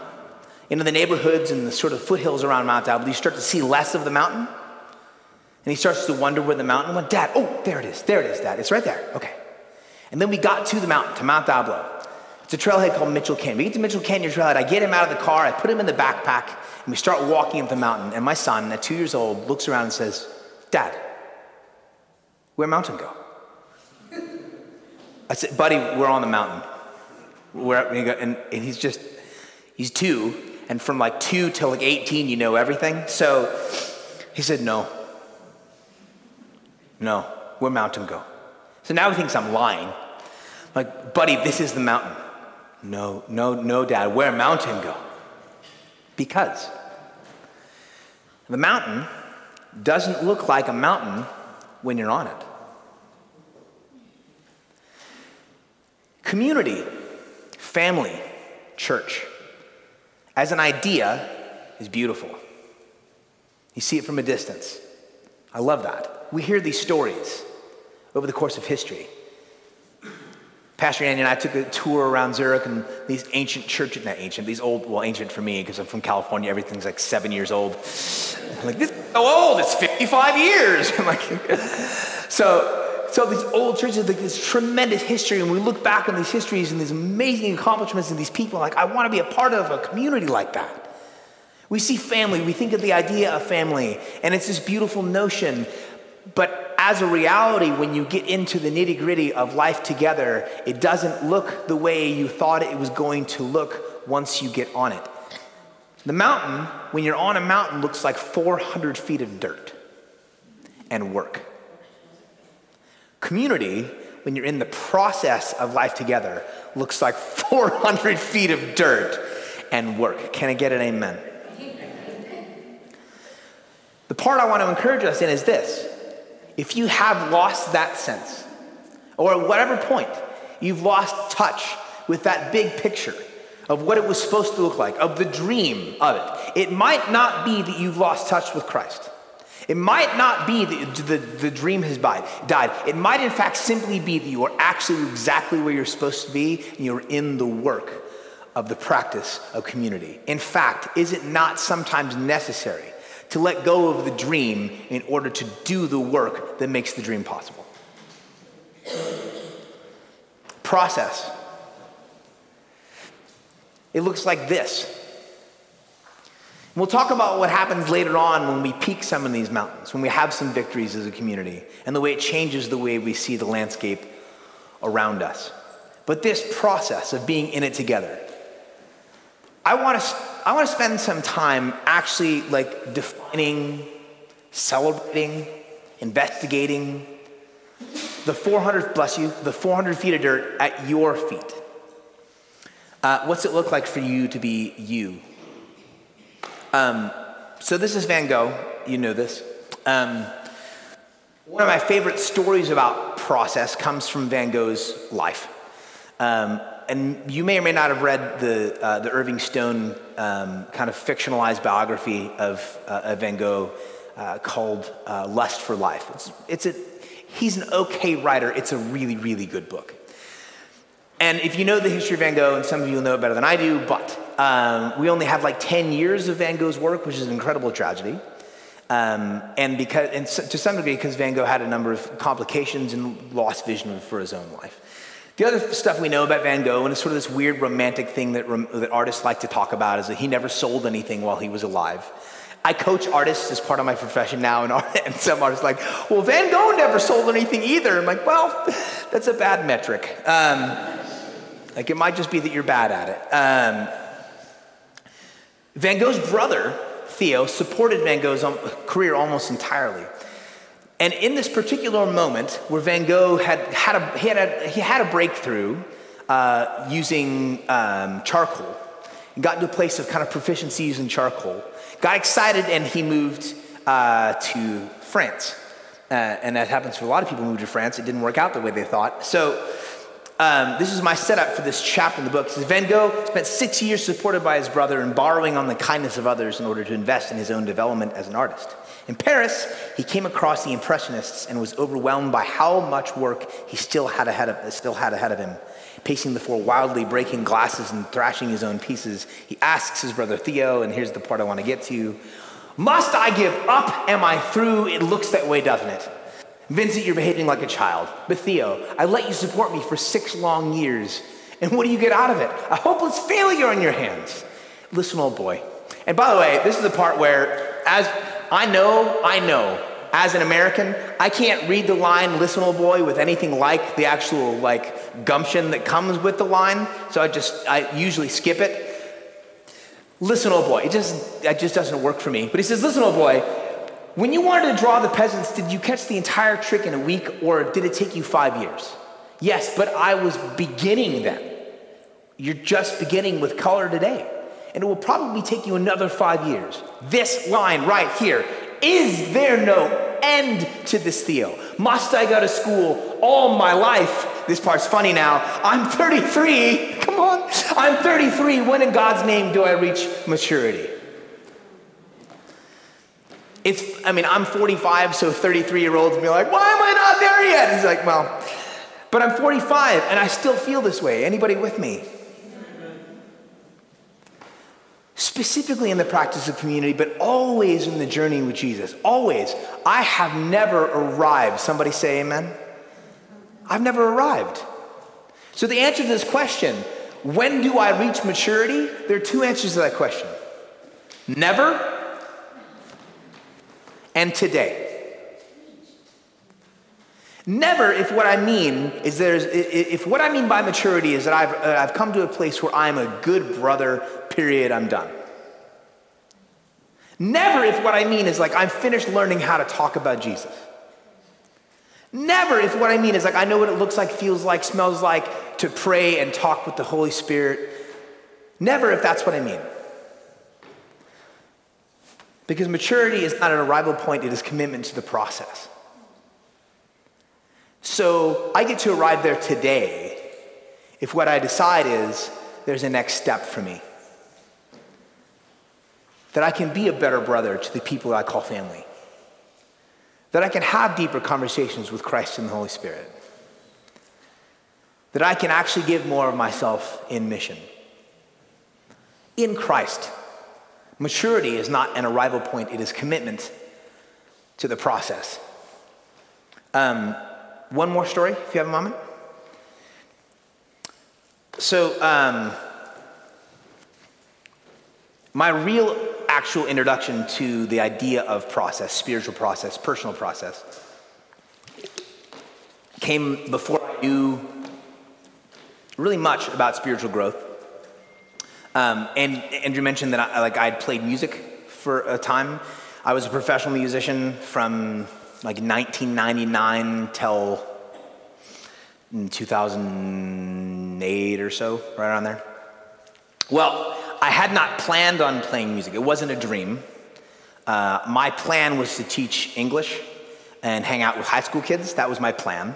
into the neighborhoods and the sort of foothills around Mount Diablo, you start to see less of the mountain. And he starts to wonder where the mountain went. Dad, oh, there it is, there it is, Dad. It's right there, okay. And then we got to the mountain, to Mount Diablo. It's a trailhead called Mitchell Canyon. We get to Mitchell Canyon trailhead. I get him out of the car. I put him in the backpack. And we start walking up the mountain. And my son, at two years old, looks around and says, Dad, where'd mountain go? I said, buddy, we're on the mountain. We're at, and, and he's just, he's two. And from like two till like eighteen, you know everything. So he said, no. No, where'd mountain go? So now he thinks I'm lying. I'm like, buddy, this is the mountain. No, no, no, Dad, where mountain go? Because the mountain doesn't look like a mountain when you're on it. Community, family, church, as an idea, is beautiful. You see it from a distance. I love that. We hear these stories over the course of history. Pastor Andy and I took a tour around Zurich and these ancient churches, not ancient, these old, well, ancient for me, because I'm from California, everything's like seven years old. I'm like, this is so old, it's fifty-five years. I'm like, so, so these old churches, like this tremendous history, and we look back on these histories and these amazing accomplishments and these people, like, I want to be a part of a community like that. We see family, we think of the idea of family, and it's this beautiful notion, but as a reality, when you get into the nitty-gritty of life together, it doesn't look the way you thought it was going to look once you get on it. The mountain, when you're on a mountain, looks like four hundred feet of dirt and work. Community, when you're in the process of life together, looks like four hundred feet of dirt and work. Can I get an amen? The part I want to encourage us in is this. If you have lost that sense, or at whatever point you've lost touch with that big picture of what it was supposed to look like, of the dream of it, it might not be that you've lost touch with Christ. It might not be that the, the dream has died. It might, in fact, simply be that you are actually exactly where you're supposed to be, and you're in the work of the practice of community. In fact, is it not sometimes necessary to let go of the dream in order to do the work that makes the dream possible? Process. It looks like this. And we'll talk about what happens later on when we peak some of these mountains, when we have some victories as a community, and the way it changes the way we see the landscape around us. But this process of being in it together, I want to I want to spend some time actually like defining, celebrating, investigating the four hundred, bless you, the four hundred feet of dirt at your feet. Uh, what's it look like for you to be you? Um, so this is Van Gogh, you know this. Um, one of my favorite stories about process comes from Van Gogh's life. Um, And you may or may not have read the uh, the Irving Stone um, kind of fictionalized biography of, uh, of Van Gogh uh, called uh, Lust for Life. It's, it's a he's an okay writer. It's a really, really good book. And if you know the history of Van Gogh, and some of you will know it better than I do, but um, we only have like ten years of Van Gogh's work, which is an incredible tragedy. Um, and because, and so, to some degree, because Van Gogh had a number of complications and lost vision for his own life. The other stuff we know about Van Gogh, and it's sort of this weird romantic thing that, that artists like to talk about, is that he never sold anything while he was alive. I coach artists as part of my profession now, and, art, and some artists are like, well, Van Gogh never sold anything either. I'm like, well, that's a bad metric. Um, like, it might just be that you're bad at it. Um, Van Gogh's brother, Theo, supported Van Gogh's career almost entirely. And in this particular moment where Van Gogh had had a, he had a, he had a breakthrough uh, using um, charcoal, and got into a place of kind of proficiency using charcoal, got excited, and he moved uh, to France. Uh, and that happens for a lot of people who moved to France. It didn't work out the way they thought. So um, this is my setup for this chapter in the book. It says, Van Gogh spent six years supported by his brother and borrowing on the kindness of others in order to invest in his own development as an artist. In Paris, he came across the Impressionists and was overwhelmed by how much work he still had ahead of, still had ahead of him. Pacing the floor wildly, breaking glasses and thrashing his own pieces, he asks his brother Theo, and here's the part I want to get to, "Must I give up? Am I through? It looks that way, doesn't it? Vincent, you're behaving like a child. But Theo, I let you support me for six long years, and what do you get out of it? A hopeless failure on your hands. Listen, old boy." And by the way, this is the part where, as... I know, I know, as an American, I can't read the line, "Listen, old boy," with anything like the actual, like, gumption that comes with the line, so I just, I usually skip it. "Listen, old boy," it just, it just doesn't work for me. But he says, "Listen, old boy, when you wanted to draw the peasants, did you catch the entire trick in a week, or did it take you five years? Yes, but I was beginning then. You're just beginning with color today. And it will probably take you another five years. This line right here. Is there no end to this, Theo? Must I go to school all my life?" This part's funny now. "I'm thirty-three. Come on. I'm thirty-three. When in God's name do I reach maturity?" It's, I mean, I'm forty-five, so thirty-three-year-olds be like, "Why am I not there yet?" It's like, well, but I'm forty-five, and I still feel this way. Anybody with me? Specifically in the practice of community, but always in the journey with Jesus. Always. I have never arrived. Somebody say amen. I've never arrived. So the answer to this question, when do I reach maturity? There are two answers to that question. Never and today. Never, if what I mean is there's, if what I mean by maturity is that I've, I've come to a place where I'm a good brother, period, I'm done. Never if what I mean is like I'm finished learning how to talk about Jesus. Never if what I mean is like I know what it looks like, feels like, smells like to pray and talk with the Holy Spirit. Never if that's what I mean. Because maturity is not an arrival point, it is commitment to the process. So I get to arrive there today if what I decide is there's a next step for me. That I can be a better brother to the people I call family. That I can have deeper conversations with Christ and the Holy Spirit. That I can actually give more of myself in mission. In Christ, maturity is not an arrival point, it is commitment to the process. Um, one more story, if you have a moment. So, um, my real actual introduction to the idea of process, spiritual process, personal process, came before I knew really much about spiritual growth. Um, and Andrew mentioned that I, like I had played music for a time. I was a professional musician from like nineteen ninety-nine till two thousand eight or so, right around there. Well, I had not planned on playing music. It wasn't a dream. Uh, my plan was to teach English and hang out with high school kids. That was my plan.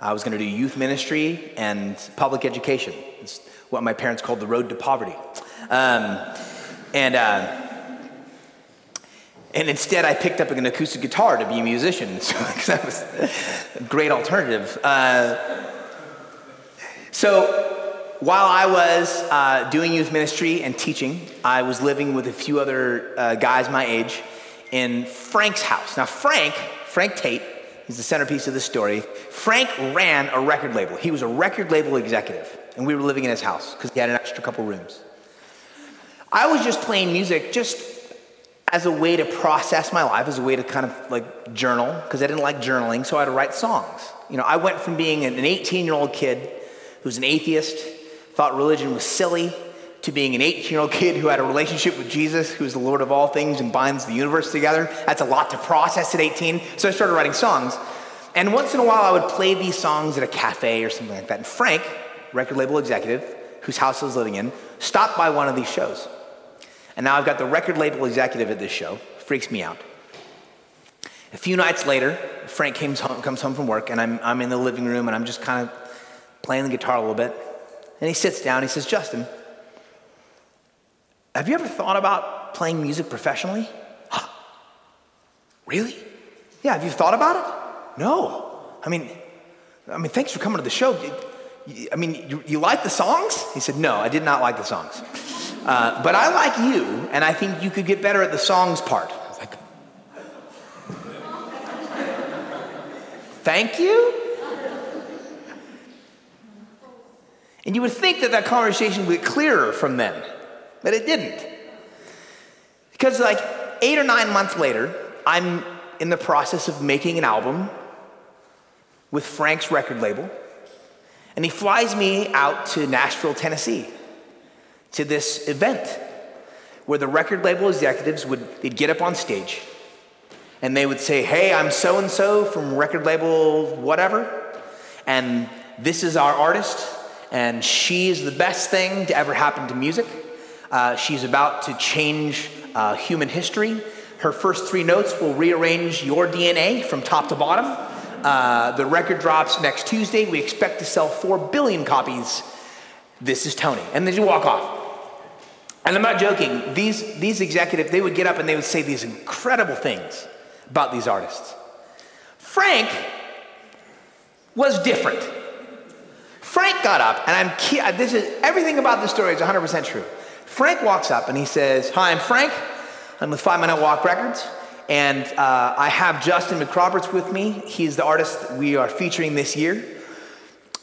I was going to do youth ministry and public education. It's what my parents called the road to poverty. Um, and uh, and instead, I picked up an acoustic guitar to be a musician. So that was a great alternative. Uh, so... While I was uh, doing youth ministry and teaching, I was living with a few other uh, guys my age in Frank's house. Now, Frank, Frank Tate, is the centerpiece of the story. Frank ran a record label. He was a record label executive, and we were living in his house because he had an extra couple rooms. I was just playing music just as a way to process my life, as a way to kind of like journal, because I didn't like journaling, so I had to write songs. You know, I went from being an eighteen-year-old kid who's an atheist, thought religion was silly, to being an eighteen-year-old kid who had a relationship with Jesus, who's the Lord of all things and binds the universe together. That's a lot to process at eighteen. So I started writing songs. And once in a while, I would play these songs at a cafe or something like that. And Frank, record label executive, whose house I was living in, stopped by one of these shows. And now I've got the record label executive at this show. Freaks me out. A few nights later, Frank comes home, comes home from work, and I'm, I'm in the living room, and I'm just kind of playing the guitar a little bit. And he sits down. He says, "Justin, have you ever thought about playing music professionally?" Huh. "Really? Yeah, have you thought about it?" "No. I mean, I mean, thanks for coming to the show. I mean, you, you like the songs?" He said, "No, I did not like the songs. Uh, but I like you, and I think you could get better at the songs part." I was like, "Thank you?" And you would think that that conversation would get clearer from then. But it didn't. Because like eight or nine months later, I'm in the process of making an album with Frank's record label. And he flies me out to Nashville, Tennessee, to this event where the record label executives would they'd get up on stage and they would say, "Hey, I'm so-and-so from record label whatever, and this is our artist, and she is the best thing to ever happen to music. Uh, she's about to change uh, human history. Her first three notes will rearrange your D N A from top to bottom. Uh, the record drops next Tuesday. We expect to sell four billion copies. This is Tony." And then you walk off. And I'm not joking. These, these executives, they would get up and they would say these incredible things about these artists. Frank was different. Frank got up, and I'm this is everything about this story is one hundred percent true. Frank walks up and he says, "Hi, I'm Frank. I'm with Five Minute Walk Records, and uh, I have Justin McRoberts with me. He's the artist that we are featuring this year,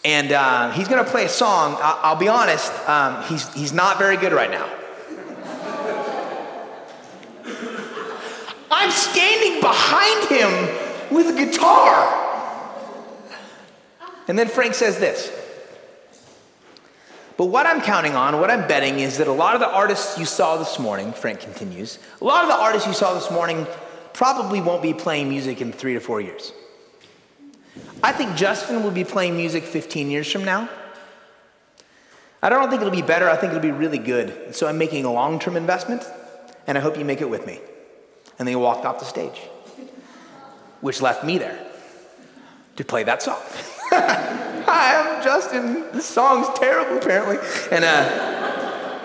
and uh, he's going to play a song. I- I'll be honest, um, he's he's not very good right now." I'm standing behind him with a guitar, and then Frank says this. "But what I'm counting on, what I'm betting, is that a lot of the artists you saw this morning," Frank continues, "a lot of the artists you saw this morning probably won't be playing music in three to four years. I think Justin will be playing music fifteen years from now. I don't think it'll be better. I think it'll be really good. So I'm making a long-term investment, and I hope you make it with me." And they walked off the stage, which left me there to play that song. "Hi, I'm Justin. This song's terrible, apparently." And uh,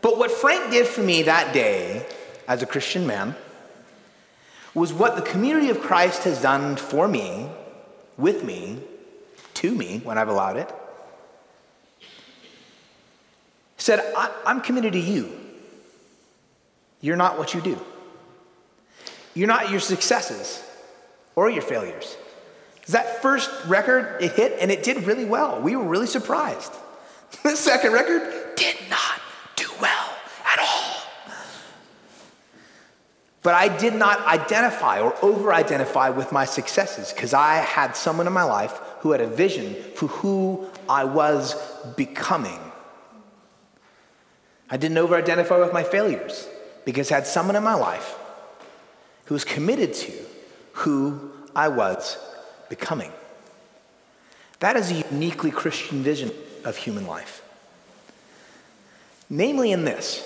but what Frank did for me that day, as a Christian man, was what the community of Christ has done for me, with me, to me, when I've allowed it. He said, I- I'm committed to you. You're not what you do. You're not your successes or your failures. That first record, it hit, and it did really well. We were really surprised. The second record did not do well at all. But I did not identify or over-identify with my successes because I had someone in my life who had a vision for who I was becoming. I didn't over-identify with my failures because I had someone in my life who was committed to who I was becoming. That is a uniquely Christian vision of human life. Namely in this,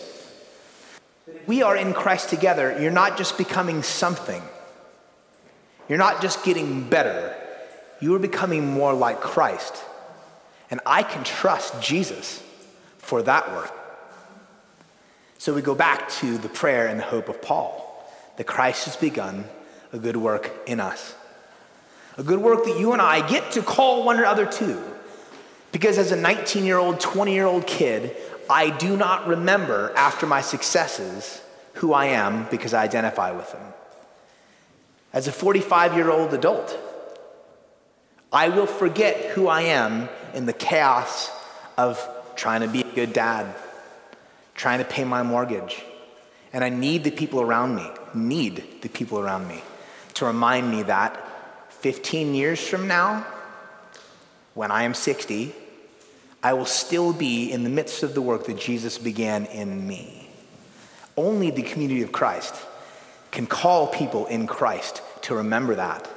we are in Christ together. You're not just becoming something. You're not just getting better. You are becoming more like Christ. And I can trust Jesus for that work. So we go back to the prayer and the hope of Paul, that Christ has begun a good work in us. A good work that you and I get to call one another to. Because as a nineteen-year-old, twenty-year-old kid, I do not remember after my successes who I am because I identify with them. As a forty-five-year-old adult, I will forget who I am in the chaos of trying to be a good dad, trying to pay my mortgage. And I need the people around me, need the people around me to remind me that fifteen years from now, when I am sixty, I will still be in the midst of the work that Jesus began in me. Only the community of Christ can call people in Christ to remember that.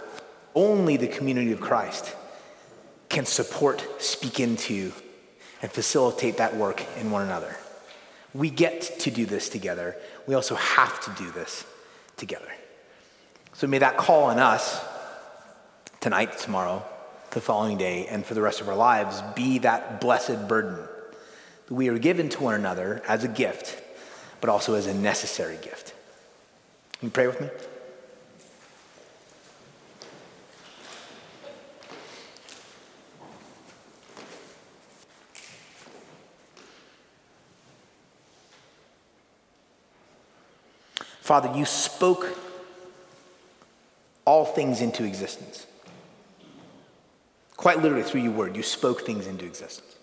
Only the community of Christ can support, speak into, and facilitate that work in one another. We get to do this together. We also have to do this together. So may that call on us tonight, tomorrow, the following day, and for the rest of our lives be that blessed burden that we are given to one another as a gift, but also as a necessary gift. Can you pray with me? Father, you spoke all things into existence. Quite literally, through your word, you spoke things into existence.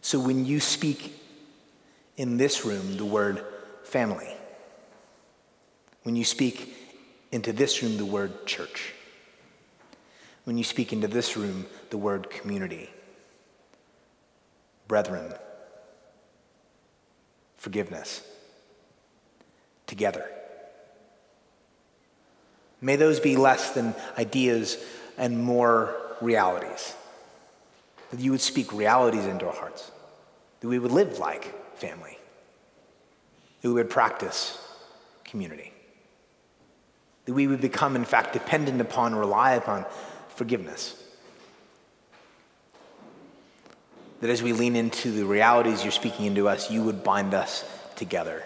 So when you speak in this room the word family, when you speak into this room the word church, when you speak into this room the word community, brethren, forgiveness, together. May those be less than ideas and more realities. That you would speak realities into our hearts. That we would live like family. That we would practice community. That we would become, in fact, dependent upon, rely upon forgiveness. That as we lean into the realities you're speaking into us, you would bind us together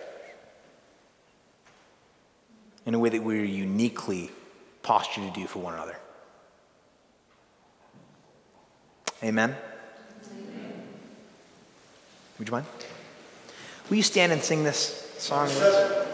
in a way that we're uniquely postured to do for one another. Amen? Amen. Would you mind? Will you stand and sing this song? Yes.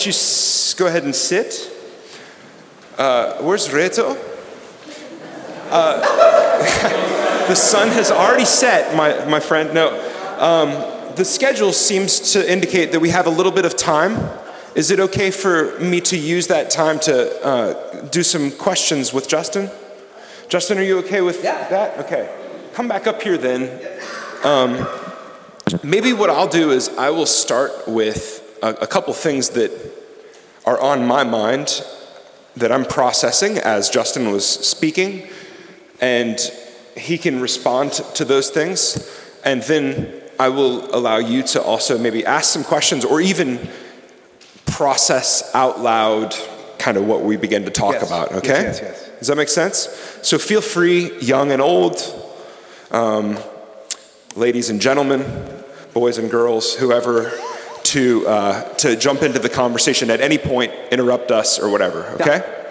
don't you s- go ahead and sit? Uh, where's Reto? Uh, the sun has already set, my, my friend. No. Um, the schedule seems to indicate that we have a little bit of time. Is it okay for me to use that time to uh, do some questions with Justin? Justin, are you okay with yeah. that? Okay. Come back up here then. Um, maybe what I'll do is I will start with a, a couple things that are on my mind that I'm processing as Justin was speaking, and he can respond to those things. And then I will allow you to also maybe ask some questions or even process out loud kind of what we begin to talk yes. about, okay? Yes, yes, yes. Does that make sense? So feel free, young and old, um, ladies and gentlemen, boys and girls, whoever, to uh, to jump into the conversation at any point, interrupt us or whatever, okay? Yeah.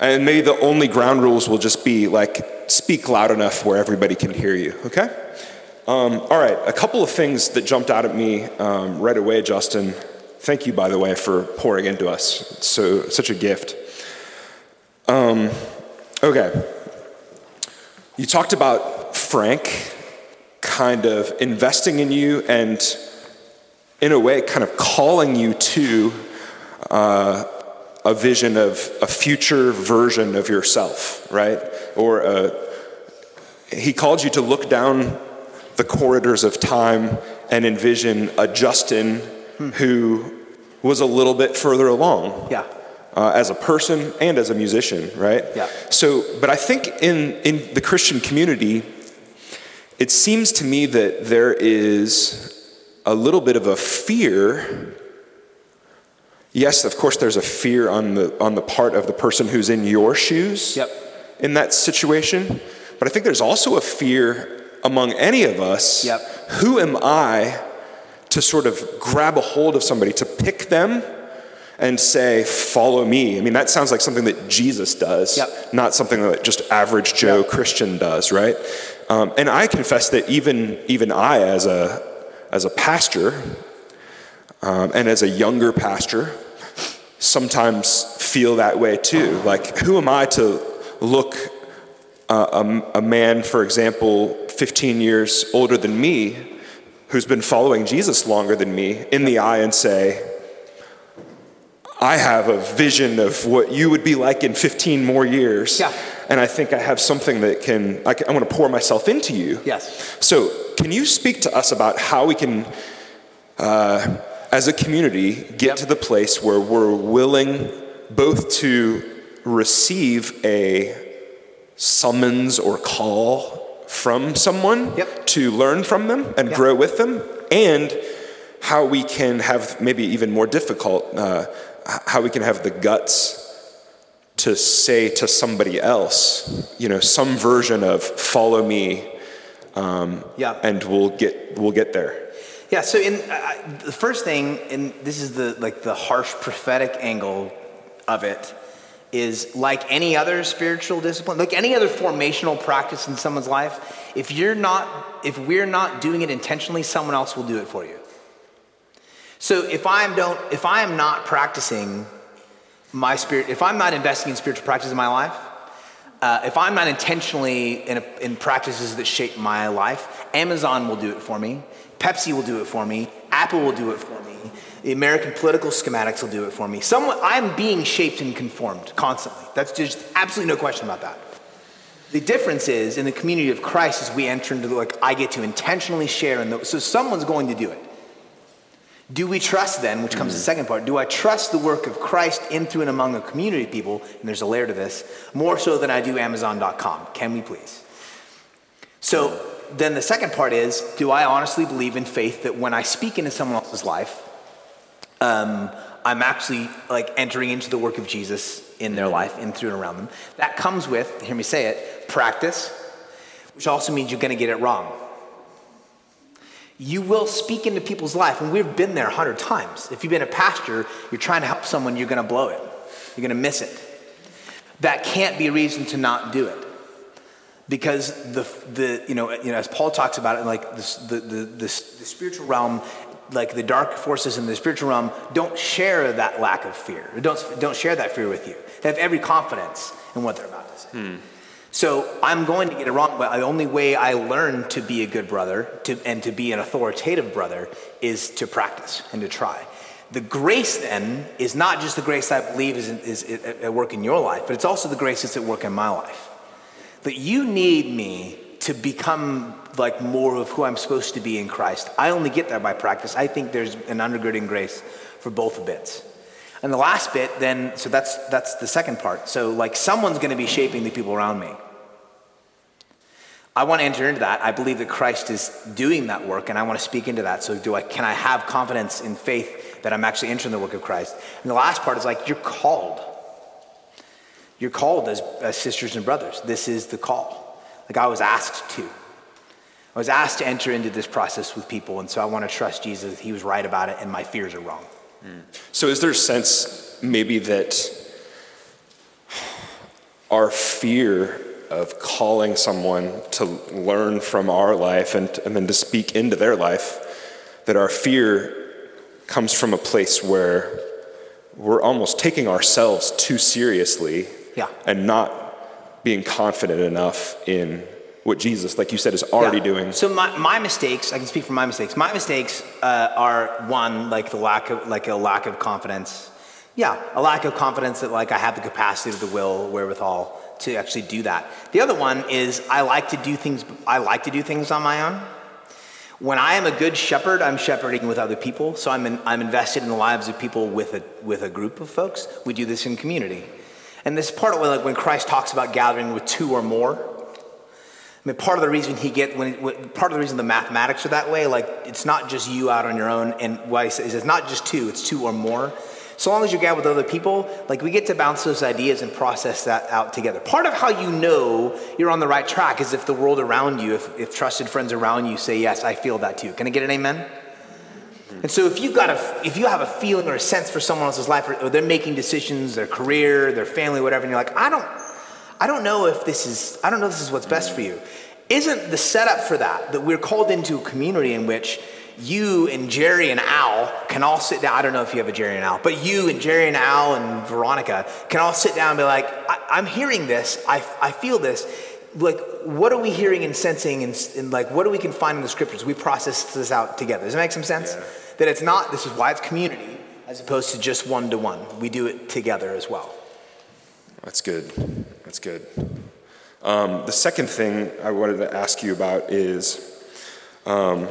And maybe the only ground rules will just be like, speak loud enough where everybody can hear you, okay? Um, all right, a couple of things that jumped out at me um, right away, Justin. Thank you, by the way, for pouring into us. It's so such a gift. Um, okay. You talked about Frank kind of investing in you and, in a way, kind of calling you to uh, a vision of a future version of yourself, right? Or a, he called you to look down the corridors of time and envision a Justin hmm. who was a little bit further along, yeah, uh, as a person and as a musician, right? Yeah. So, but I think in, in the Christian community, it seems to me that there is a little bit of a fear. Yes, of course, there's a fear on the on the part of the person who's in your shoes, yep, in that situation. But I think there's also a fear among any of us. Yep. Who am I to sort of grab a hold of somebody, to pick them and say, follow me? I mean, that sounds like something that Jesus does, yep, not something that just average Joe, yep, Christian does, right? Um, and I confess that even even I, as a as a pastor, um, and as a younger pastor, sometimes feel that way too. Like, who am I to look uh, a, a man, for example, fifteen years older than me, who's been following Jesus longer than me, in the eye and say, I have a vision of what you would be like in fifteen more years. Yeah. And I think I have something that can, I, can, I want to pour myself into you. Yes. So can you speak to us about how we can, uh, as a community, get yep. to the place where we're willing both to receive a summons or call from someone, yep, to learn from them and yep. grow with them, and how we can have maybe even more difficult, uh, how we can have the guts to say to somebody else, you know, some version of follow me, um, yeah, and we'll get we'll get there. Yeah. So, in uh, the first thing, and this is the like the harsh prophetic angle of it, is like any other spiritual discipline, like any other formational practice in someone's life, if you're not, if we're not doing it intentionally, someone else will do it for you. So if I am don't, if I am not practicing my spirit, if I'm not investing in spiritual practice in my life, uh, if I'm not intentionally in, a, in practices that shape my life, Amazon will do it for me, Pepsi will do it for me, Apple will do it for me, the American political schematics will do it for me. Someone, I'm being shaped and conformed constantly. That's just absolutely no question about that. The difference is in the community of Christ is we enter into the, like I get to intentionally share in those. So someone's going to do it. Do we trust then, which comes mm-hmm. to the second part, do I trust the work of Christ in, through, and among a community of people, and there's a layer to this, more so than I do Amazon dot com? Can we please? So then the second part is, do I honestly believe in faith that when I speak into someone else's life, Um, I'm actually like entering into the work of Jesus in their life, in, through, and around them? That comes with, hear me say it, practice, which also means you're going to get it wrong. You will speak into people's life, and we've been there a hundred times. If you've been a pastor, you're trying to help someone, you're going to blow it. You're going to miss it. That can't be a reason to not do it, because the the you know you know as Paul talks about it, like the the the, the, the spiritual realm like the dark forces in the spiritual realm don't share that lack of fear. Don't don't share that fear with you. They have every confidence in what they're about to say. Hmm. So I'm going to get it wrong, but the only way I learn to be a good brother to, and to be an authoritative brother is to practice and to try. The grace then is not just the grace I believe is, is at work in your life, but it's also the grace that's at work in my life. That you need me to become like more of who I'm supposed to be in Christ. I only get that by practice. I think there's an undergirding grace for both bits. And the last bit then, so that's that's the second part. So like someone's going to be shaping the people around me. I want to enter into that. I believe that Christ is doing that work, and I want to speak into that. So do I? Can I have confidence in faith that I'm actually entering the work of Christ? And the last part is like, you're called. You're called as, as sisters and brothers. This is the call. Like I was asked to. I was asked to enter into this process with people, and so I want to trust Jesus that he was right about it and my fears are wrong. Mm. So is there a sense maybe that our fear of calling someone to learn from our life and, and then to speak into their life, that our fear comes from a place where we're almost taking ourselves too seriously yeah. and not being confident enough in what Jesus, like you said, is already yeah. doing? So my, my mistakes, I can speak from my mistakes. My mistakes uh, are one, like the lack of, like a lack of confidence. Yeah, a lack of confidence that like I have the capacity, the will, wherewithal to actually do that. The other one is I like to do things, I like to do things on my own. When I am a good shepherd, I'm shepherding with other people. So I'm in, I'm invested in the lives of people with a with a group of folks. We do this in community. And this part of like when Christ talks about gathering with two or more. I mean, part of the reason he get when, when part of the reason the mathematics are that way, like it's not just you out on your own, and why he says it's not just two, it's two or more. So long as you gather with other people, like we get to bounce those ideas and process that out together. Part of how you know you're on the right track is if the world around you, if, if trusted friends around you say, yes, I feel that too. Can I get an amen? And so if you got a, if you have a feeling or a sense for someone else's life, or, or they're making decisions, their career, their family, whatever, and you're like, I don't, I don't know if this is, I don't know if this is what's best for you. Isn't the setup for that, that we're called into a community in which you and Jerry and Al can all sit down. I don't know if you have a Jerry and Al, but you and Jerry and Al and Veronica can all sit down and be like, I, I'm hearing this. I, I feel this. Like, what are we hearing and sensing? And, and like, what do we can find in the scriptures? We process this out together. Does that make some sense? Yeah. That it's not, this is why it's community as opposed to just one-to-one. We do it together as well. That's good. That's good. Um, the second thing I wanted to ask you about is, um,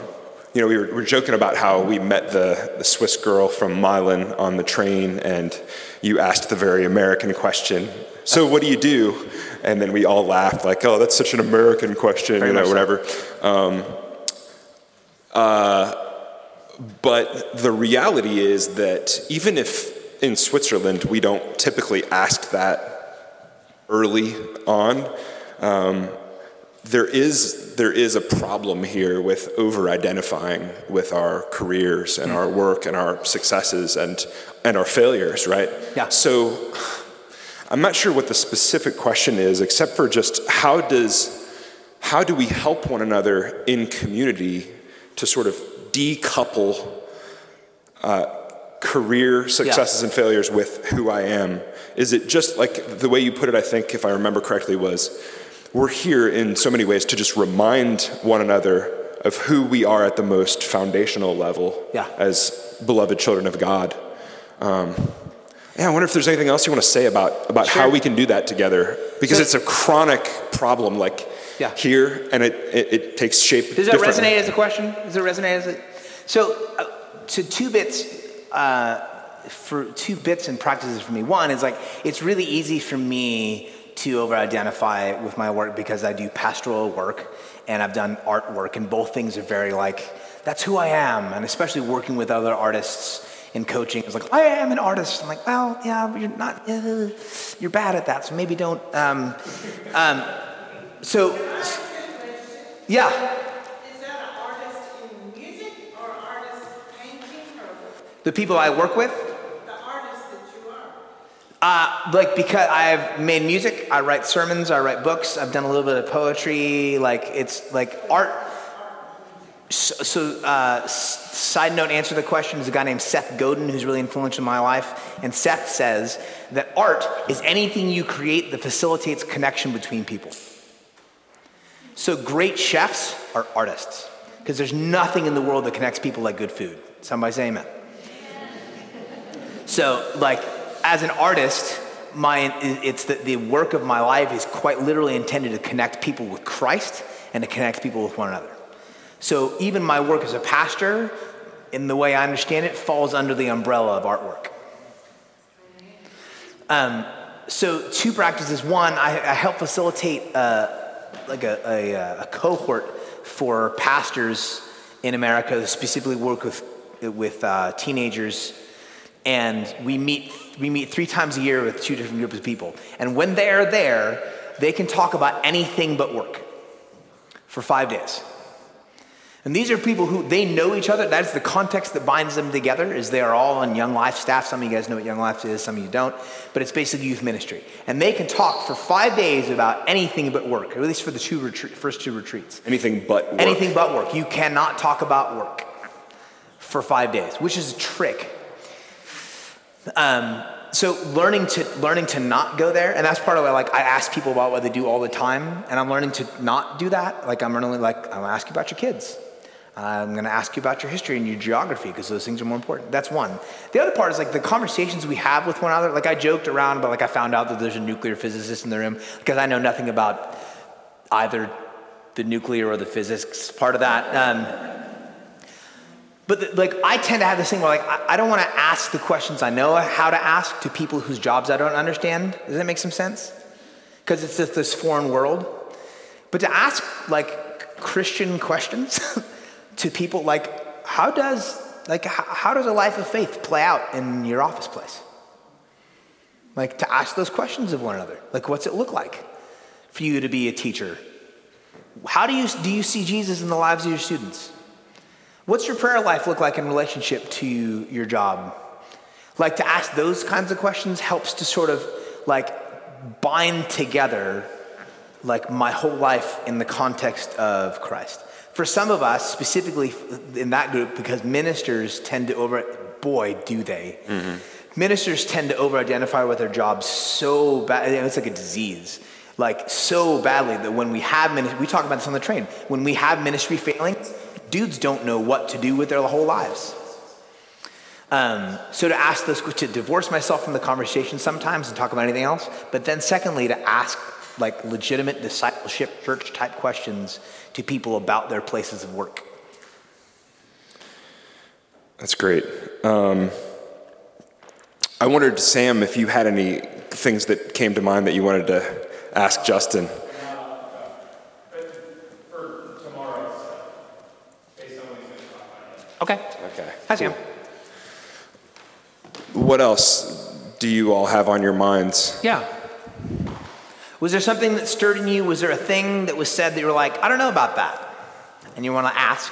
you know, we were, we were joking about how we met the, the Swiss girl from Milan on the train, and you asked the very American question, so what do you do? And then we all laughed like, oh, that's such an American question, very you know, so. whatever. Um, uh, but the reality is that even if in Switzerland we don't typically ask that early on, um, There is there is a problem here with over-identifying with our careers and our work and our successes and and our failures, right? Yeah. So I'm not sure what the specific question is, except for just how does how do we help one another in community to sort of decouple uh, career successes yeah. and failures with who I am? Is it just like the way you put it, I think, if I remember correctly, was we're here in so many ways to just remind one another of who we are at the most foundational level yeah. as beloved children of God. Um, yeah, I wonder if there's anything else you want to say about, about sure. how we can do that together, because so, it's a chronic problem like yeah. here, and it, it, it takes shape. Does that resonate as a question? Does it resonate as a... So, uh, so two bits, uh, for two bits and practices for me. One is like, it's really easy for me to over-identify with my work because I do pastoral work and I've done art work, and both things are very like, that's who I am. And especially working with other artists in coaching, it's like, I am an artist. I'm like, well, yeah, but you're not, uh, you're bad at that, so maybe don't. Um, um, so, yeah. Is that an artist in music or an artist painting? The people I work with? Uh, like, because I've made music, I write sermons, I write books, I've done a little bit of poetry, like, it's, like, art, So, so uh, side note answer to the question is a guy named Seth Godin, who's really influential in my life. And Seth says that art is anything you create that facilitates connection between people. So great chefs are artists because there's nothing in the world that connects people like good food. Somebody say amen. So like as an artist, my it's the, the work of my life is quite literally intended to connect people with Christ and to connect people with one another. So even my work as a pastor, in the way I understand it, falls under the umbrella of artwork. Um, so two practices. One, I, I help facilitate uh, like a, a, a cohort for pastors in America who specifically work with with uh, teenagers, and we meet we meet three times a year with two different groups of people. And when they are there, they can talk about anything but work for five days. And these are people who, they know each other. That's the context that binds them together, is they are all on Young Life staff. Some of you guys know what Young Life is, some of you don't. But it's basically youth ministry. And they can talk for five days about anything but work, or at least for the two retreat, first two retreats. Anything but work. Anything but work. You cannot talk about work for five days, which is a trick. Um, so learning to learning to not go there, and that's part of it. Like I ask people about what they do all the time, and I'm learning to not do that. Like I'm learning, like, I'm gonna ask you about your kids. I'm going to ask you about your history and your geography because those things are more important. That's one. The other part is like the conversations we have with one another. Like I joked around, but like I found out that there's a nuclear physicist in the room because I know nothing about either the nuclear or the physics part of that. Um, but the, like I tend to have this thing where like I, I don't want to ask the questions I know how to ask to people whose jobs I don't understand. Does that make some sense? Because it's just this foreign world. But to ask like Christian questions... to people like, how does like how, how does a life of faith play out in your office place? Like to ask those questions of one another. Like, what's it look like for you to be a teacher? How do you do you see Jesus in the lives of your students? What's your prayer life look like in relationship to your job? Like to ask those kinds of questions helps to sort of like bind together like my whole life in the context of Christ. For some of us, specifically in that group, because ministers tend to over, boy, do they. Mm-hmm. Ministers tend to over-identify with their jobs so bad. It's like a disease, like so badly that when we have ministry, we talk about this on the train. When we have ministry failing, dudes don't know what to do with their whole lives. Um, so to ask this, to divorce myself from the conversation sometimes and talk about anything else. But then secondly, to ask like legitimate discipleship church type questions to people about their places of work. That's great. Um, I wondered, Sam, if you had any things that came to mind that you wanted to ask Justin. For tomorrow, based on what he's going to talk about. Okay. Okay. Hi, Sam. What else do you all have on your minds? Yeah. Was there something that stirred in you? Was there a thing that was said that you were like, I don't know about that, and you want to ask?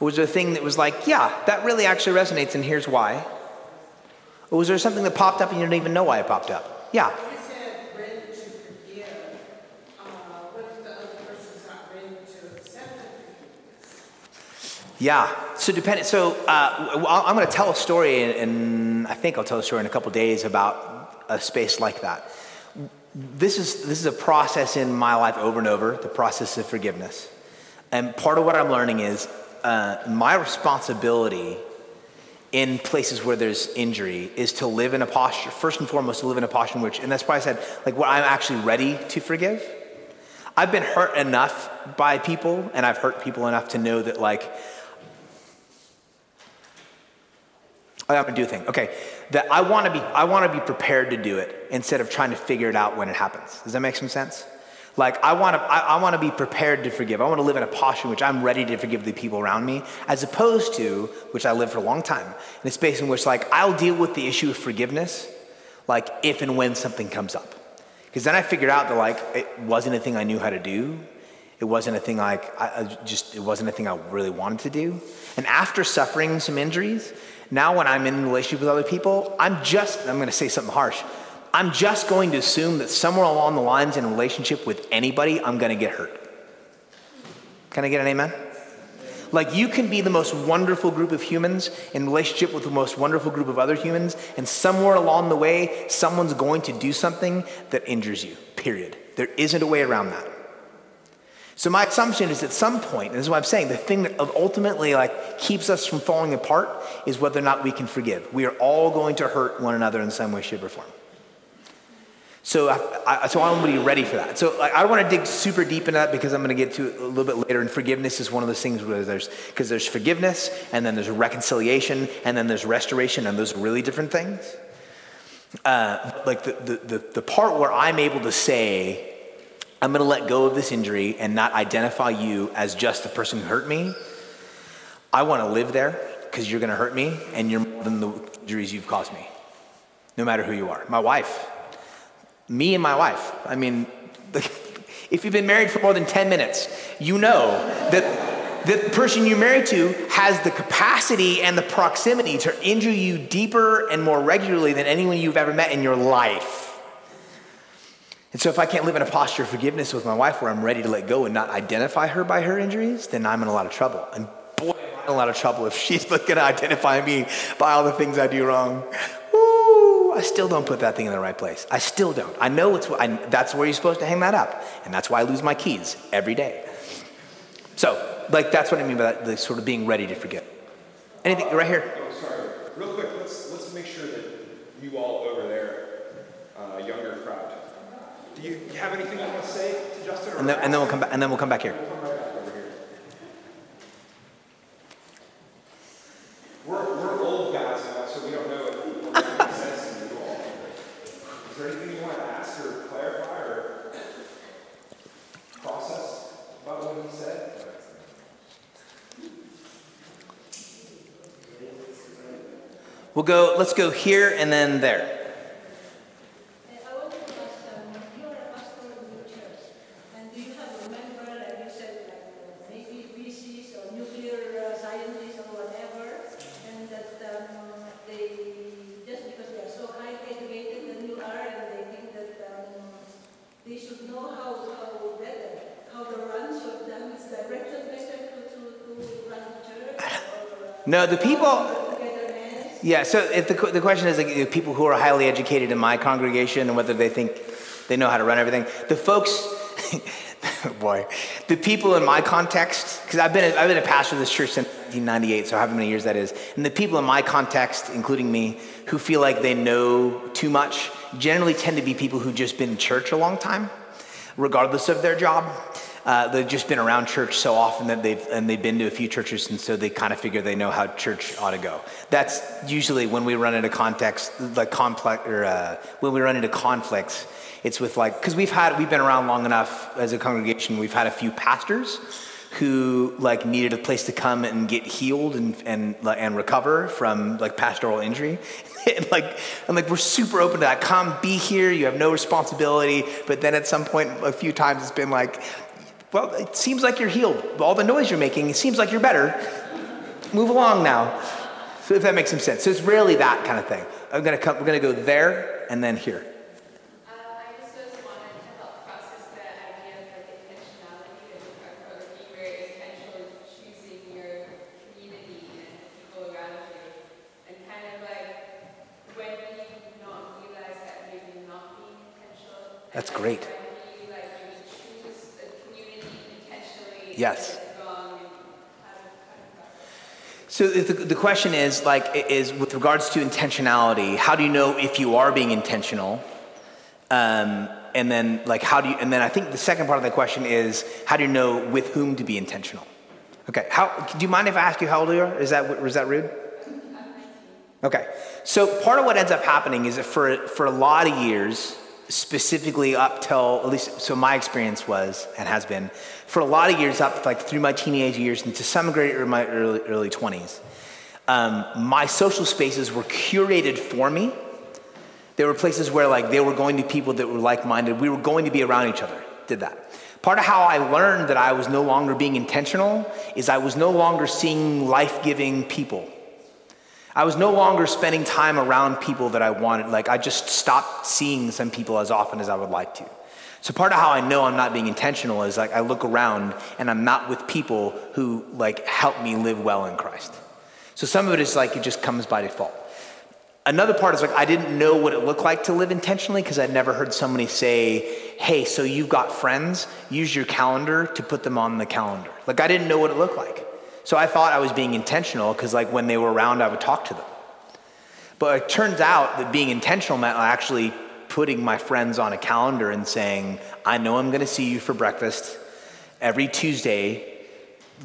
Or was there a thing that was like, yeah, that really actually resonates, and here's why? Or was there something that popped up and you didn't even know why it popped up? Yeah. You said ready to forgive. Uh, what if the other person's not ready to accept it? Yeah. So depending. So uh, I'm going to tell a story, and I think I'll tell a story in a couple days about a space like that. This is this is a process in my life over and over, the process of forgiveness. And part of what I'm learning is uh, my responsibility in places where there's injury is to live in a posture, first and foremost, to live in a posture in which, and that's why I said, like, well, I'm actually ready to forgive. I've been hurt enough by people, and I've hurt people enough to know that, like, I'm gonna do a thing. Okay, that I want to be. I want to be prepared to do it instead of trying to figure it out when it happens. Does that make some sense? Like I want to. I, I want to be prepared to forgive. I want to live in a posture in which I'm ready to forgive the people around me, as opposed to which I lived for a long time in a space in which, like, I'll deal with the issue of forgiveness, like if and when something comes up, because then I figured out that like it wasn't a thing I knew how to do. It wasn't a thing like I, I just. It wasn't a thing I really wanted to do. And after suffering some injuries. Now when I'm in a relationship with other people, I'm just, I'm going to say something harsh. I'm just going to assume that somewhere along the lines in a relationship with anybody, I'm going to get hurt. Can I get an amen? Like, you can be the most wonderful group of humans in relationship with the most wonderful group of other humans, and somewhere along the way, someone's going to do something that injures you, period. There isn't a way around that. So my assumption is at some point, and this is what I'm saying, the thing that ultimately like keeps us from falling apart is whether or not we can forgive. We are all going to hurt one another in some way, shape, or form. So I, I, so I want to be ready for that. So I, I want to dig super deep into that because I'm going to get to it a little bit later. And forgiveness is one of those things where there's, because there's forgiveness, and then there's reconciliation, and then there's restoration, and those are really different things. Uh, like the, the, the, the part where I'm able to say, I'm going to let go of this injury and not identify you as just the person who hurt me. I want to live there because you're going to hurt me, and you're more than the injuries you've caused me, no matter who you are. My wife. Me and my wife. I mean, if you've been married for more than ten minutes, you know that the person you're married to has the capacity and the proximity to injure you deeper and more regularly than anyone you've ever met in your life. And so if I can't live in a posture of forgiveness with my wife where I'm ready to let go and not identify her by her injuries, then I'm in a lot of trouble. And boy, I'm in a lot of trouble if she's going to identify me by all the things I do wrong. I still don't put that thing in the right place. I still don't. I know it's I, that's where you're supposed to hang that up. And that's why I lose my keys every day. So, like, that's what I mean by that, the sort of being ready to forgive. Anything, uh, right here. Oh, sorry. Real quick, let's let's make sure that you all over there, uh, younger crowd, do you have anything you want to say to Justin? Or and, then, and then we'll come back. And then we'll come back here. We'll come right back over here. We're, we're old guys now, so we don't know if we're going to make sense. Is there anything you want to ask or clarify or process about what he said? We'll go, let's go here and then there. No, the people, yeah, so if the the question is like the people who are highly educated in my congregation and whether they think they know how to run everything, the folks, boy, the people in my context, because I've been, a, I've been a pastor of this church since nineteen ninety-eight, so however many years that is, and the people in my context, including me, who feel like they know too much, generally tend to be people who've just been in church a long time, regardless of their job. Uh, they've just been around church so often that they've and they've been to a few churches, and so they kind of figure they know how church ought to go. That's usually when we run into context, like complex, or uh, when we run into conflicts. It's with like because we've had we've been around long enough as a congregation. We've had a few pastors who like needed a place to come and get healed and and and recover from like pastoral injury. And like, I'm like, we're super open to that. Come be here. You have no responsibility. But then at some point, a few times, it's been like, well, it seems like you're healed. All the noise you're making, it seems like you're better. Move along now. So if that makes some sense. So it's really that kind of thing. I'm gonna come, we're gonna go there and then here. Uh, I just was wanted to help process the idea of like intentionality and approach, where you're intentionally choosing your community and the people around you, and kind of like when you not realize that maybe not being intentional. That's great. Yes. So the, the question is like is with regards to intentionality. How do you know if you are being intentional? Um, and then like how do you? And then I think the second part of the question is how do you know with whom to be intentional? Okay. How do you mind if I ask you how old you are? Is that was that rude? Okay. So part of what ends up happening is that for for a lot of years. Specifically up till, at least, so my experience was, and has been, for a lot of years up, like through my teenage years and to some degree in my early, early twenties, um, my social spaces were curated for me. There were places where like they were going to people that were like-minded. We were going to be around each other, did that. Part of how I learned that I was no longer being intentional is I was no longer seeing life-giving people. I was no longer spending time around people that I wanted. Like I just stopped seeing some people as often as I would like to. So part of how I know I'm not being intentional is like I look around and I'm not with people who like help me live well in Christ. So some of it is like it just comes by default. Another part is like I didn't know what it looked like to live intentionally because I'd never heard somebody say, hey, so you've got friends, use your calendar to put them on the calendar. Like I didn't know what it looked like. So I thought I was being intentional because like when they were around, I would talk to them. But it turns out that being intentional meant actually putting my friends on a calendar and saying, I know I'm going to see you for breakfast every Tuesday,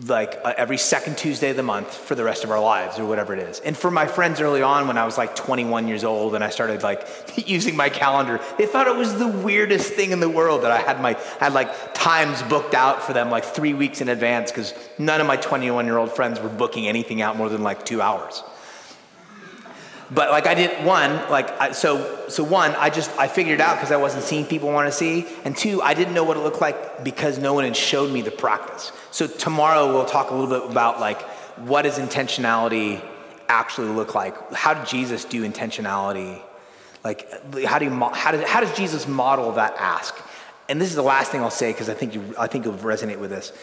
like uh, every second Tuesday of the month for the rest of our lives or whatever it is. And for my friends early on when I was like twenty-one years old and I started like using my calendar, they thought it was the weirdest thing in the world that I had my, I had like times booked out for them like three weeks in advance because none of my twenty-one-year-old friends were booking anything out more than like two hours. But like I did one, like I, so so one, I just, I figured it out because I wasn't seeing people I want to see. And two, I didn't know what it looked like because no one had showed me the practice. So tomorrow we'll talk a little bit about like, what does intentionality actually look like? How did Jesus do intentionality? Like how do you, how does, how does Jesus model that ask? And this is the last thing I'll say because I think you, I think you'll resonate with this.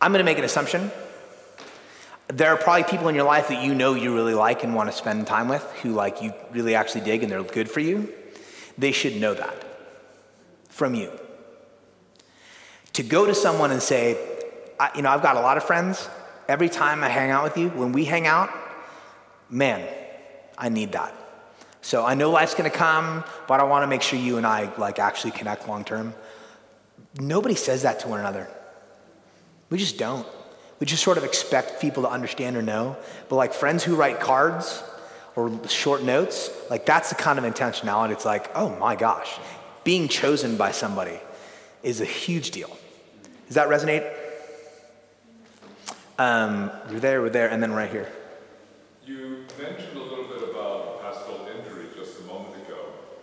I'm going to make an assumption. There are probably people in your life that you know you really like and want to spend time with who like you really actually dig and they're good for you. They should know that from you. To go to someone and say, I, you know, I've got a lot of friends. Every time I hang out with you, when we hang out, man, I need that. So I know life's going to come, but I want to make sure you and I like actually connect long term. Nobody says that to one another. We just don't. We just sort of expect people to understand or know. But like friends who write cards or short notes, like that's the kind of intentionality. It's like, oh my gosh, being chosen by somebody is a huge deal. Does that resonate? Um, we're there, we're there, and then right here. You mentioned a little bit about pastoral injury just a moment ago,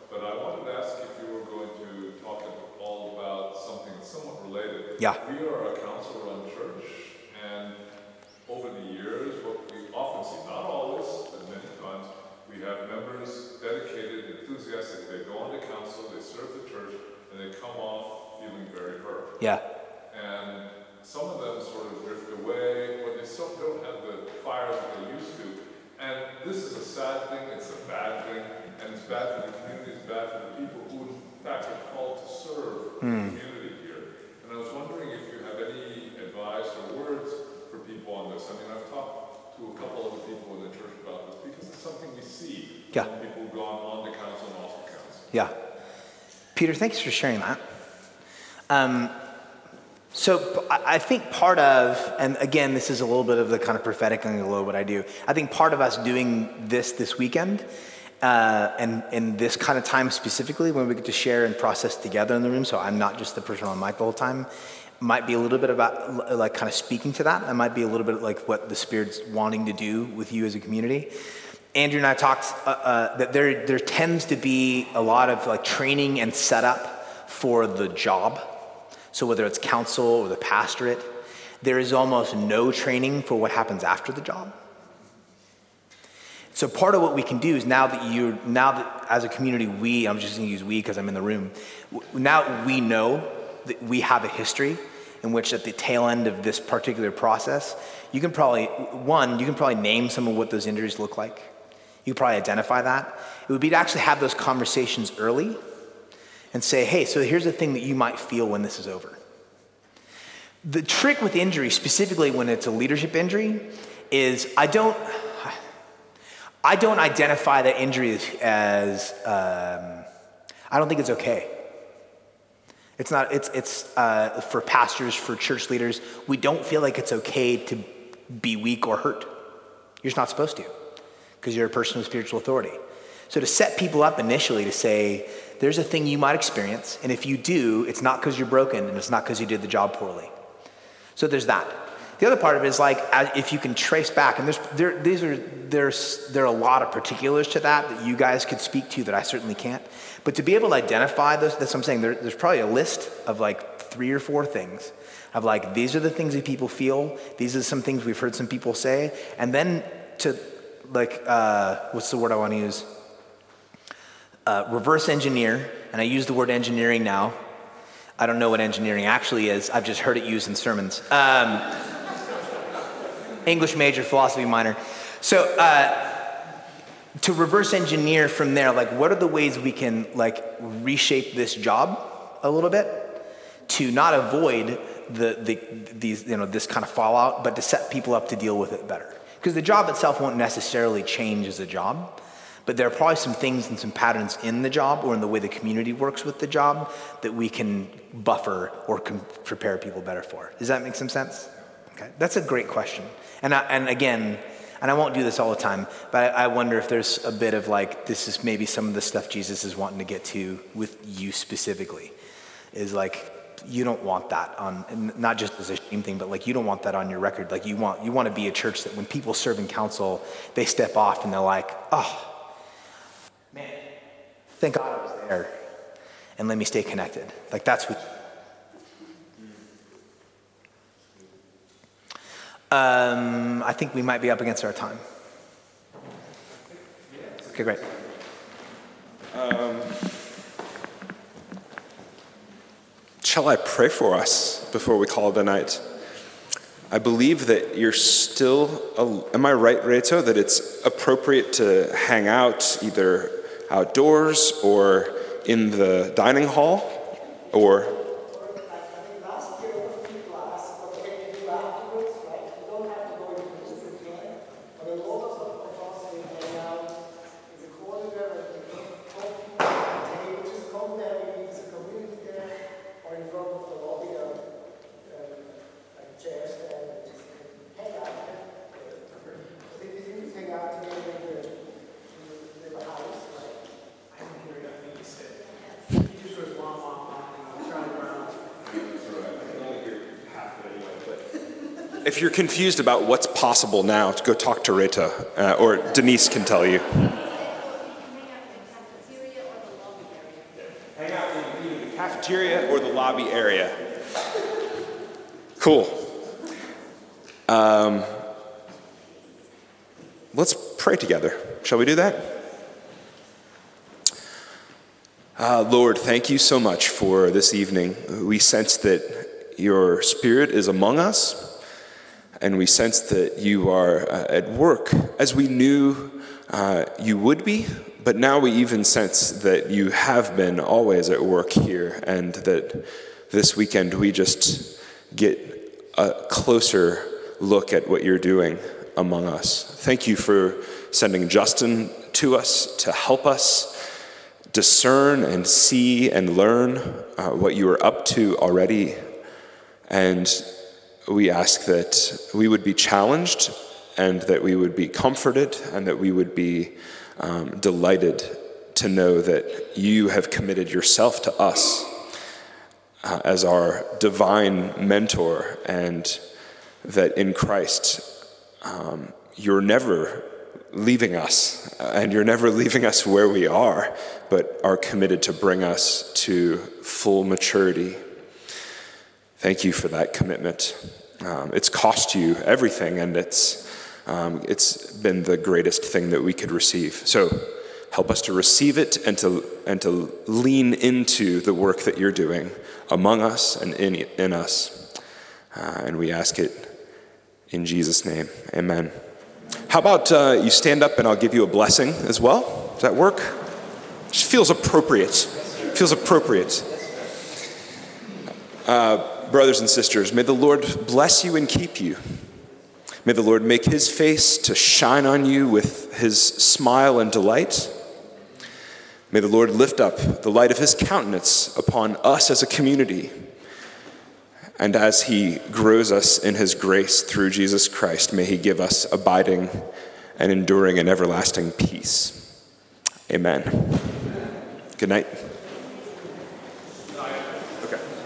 but I wanted to ask if you were going to talk all about something somewhat related. Yeah. We are a council-run church. And over the years, what we often see, not always, but many times, we have members dedicated, enthusiastic. They go on to council, they serve the church, and they come off feeling very hurt. Yeah. And some of them sort of drift away, or they still don't have the fire that they used to. And this is a sad thing, it's a bad thing, and it's bad for the community, it's bad for the people who, in fact, are called to serve mm. the community here. And I was wondering if you have any advice or words for people on this. I mean, I've talked to a couple of the people in the church about this because it's something we see. Yeah. From people who've gone on to counsel and off to counsel. Yeah. Peter, thanks for sharing that. Um, so I think part of, and again, this is a little bit of the kind of prophetic angle of what I do. I think part of us doing this this weekend Uh, and in this kind of time specifically when we get to share and process together in the room, so I'm not just the person on mic the whole time, might be a little bit about like kind of speaking to that. That might be a little bit like what the Spirit's wanting to do with you as a community. Andrew and I talked uh, uh, that there there tends to be a lot of like training and setup for the job. So whether it's council or the pastorate, there is almost no training for what happens after the job. So part of what we can do is now that you, now that as a community, we, I'm just gonna use we because I'm in the room, now we know that we have a history in which at the tail end of this particular process, you can probably, one, you can probably name some of what those injuries look like. You can probably identify that. It would be to actually have those conversations early and say, hey, so here's the thing that you might feel when this is over. The trick with injury, specifically when it's a leadership injury, is I don't, I don't identify that injury as, um, I don't think it's okay. It's not, it's it's uh, for pastors, for church leaders, we don't feel like it's okay to be weak or hurt. You're just not supposed to because you're a person with spiritual authority. So to set people up initially to say, there's a thing you might experience, and if you do, it's not because you're broken and it's not because you did the job poorly. So there's that. The other part of it is like if you can trace back, and there's there these are there's there are a lot of particulars to that that you guys could speak to that I certainly can't. But to be able to identify those, that's what I'm saying. There, there's probably a list of like three or four things of like these are the things that people feel. These are some things we've heard some people say, and then to like uh, what's the word I want to use? Uh, reverse engineer and I use the word engineering now. I don't know what engineering actually is. I've just heard it used in sermons. Um, English major, philosophy minor. So uh, to reverse engineer from there, like what are the ways we can like reshape this job a little bit to not avoid the, the these you know this kind of fallout, but to set people up to deal with it better? Because the job itself won't necessarily change as a job, but there are probably some things and some patterns in the job or in the way the community works with the job that we can buffer or can prepare people better for. Does that make some sense? Okay, that's a great question. And I, and again, and I won't do this all the time, but I, I wonder if there's a bit of like, this is maybe some of the stuff Jesus is wanting to get to with you specifically, is like, you don't want that on, not just as a shame thing, but like you don't want that on your record. Like you want you want to be a church that when people serve in council, they step off and they're like, oh, man, thank God I was there. And let me stay connected. Like that's what. Um, I think we might be up against our time. Okay, great. Um. Shall I pray for us before we call it a night? I believe that you're still, al- am I right, Reto, that it's appropriate to hang out either outdoors or in the dining hall or... If you're confused about what's possible now, go talk to Rita, uh, or Denise can tell you. Hang out in the cafeteria or the lobby area. Cool. Um, let's pray together. Shall we do that? Uh, Lord, thank you so much for this evening. We sense that your spirit is among us. And we sense that you are uh, at work, as we knew uh, you would be, but now we even sense that you have been always at work here, and that this weekend we just get a closer look at what you're doing among us. Thank you for sending Justin to us to help us discern and see and learn uh, what you are up to already, and we ask that we would be challenged and that we would be comforted and that we would be um, delighted to know that you have committed yourself to us uh, as our divine mentor, and that in Christ um, you're never leaving us and you're never leaving us where we are, but are committed to bring us to full maturity. Thank you for that commitment. Um, it's cost you everything, and it's um, it's been the greatest thing that we could receive. So help us to receive it and to and to lean into the work that you're doing among us and in in us. Uh, and we ask it in Jesus' name. Amen. How about uh, you stand up and I'll give you a blessing as well? Does that work? It feels appropriate. It feels appropriate. Uh, Brothers and sisters, may the Lord bless you and keep you. May the Lord make his face to shine on you with his smile and delight. May the Lord lift up the light of his countenance upon us as a community, and as he grows us in his grace through Jesus Christ, may he give us abiding and enduring and everlasting peace. Amen. Good night. Okay.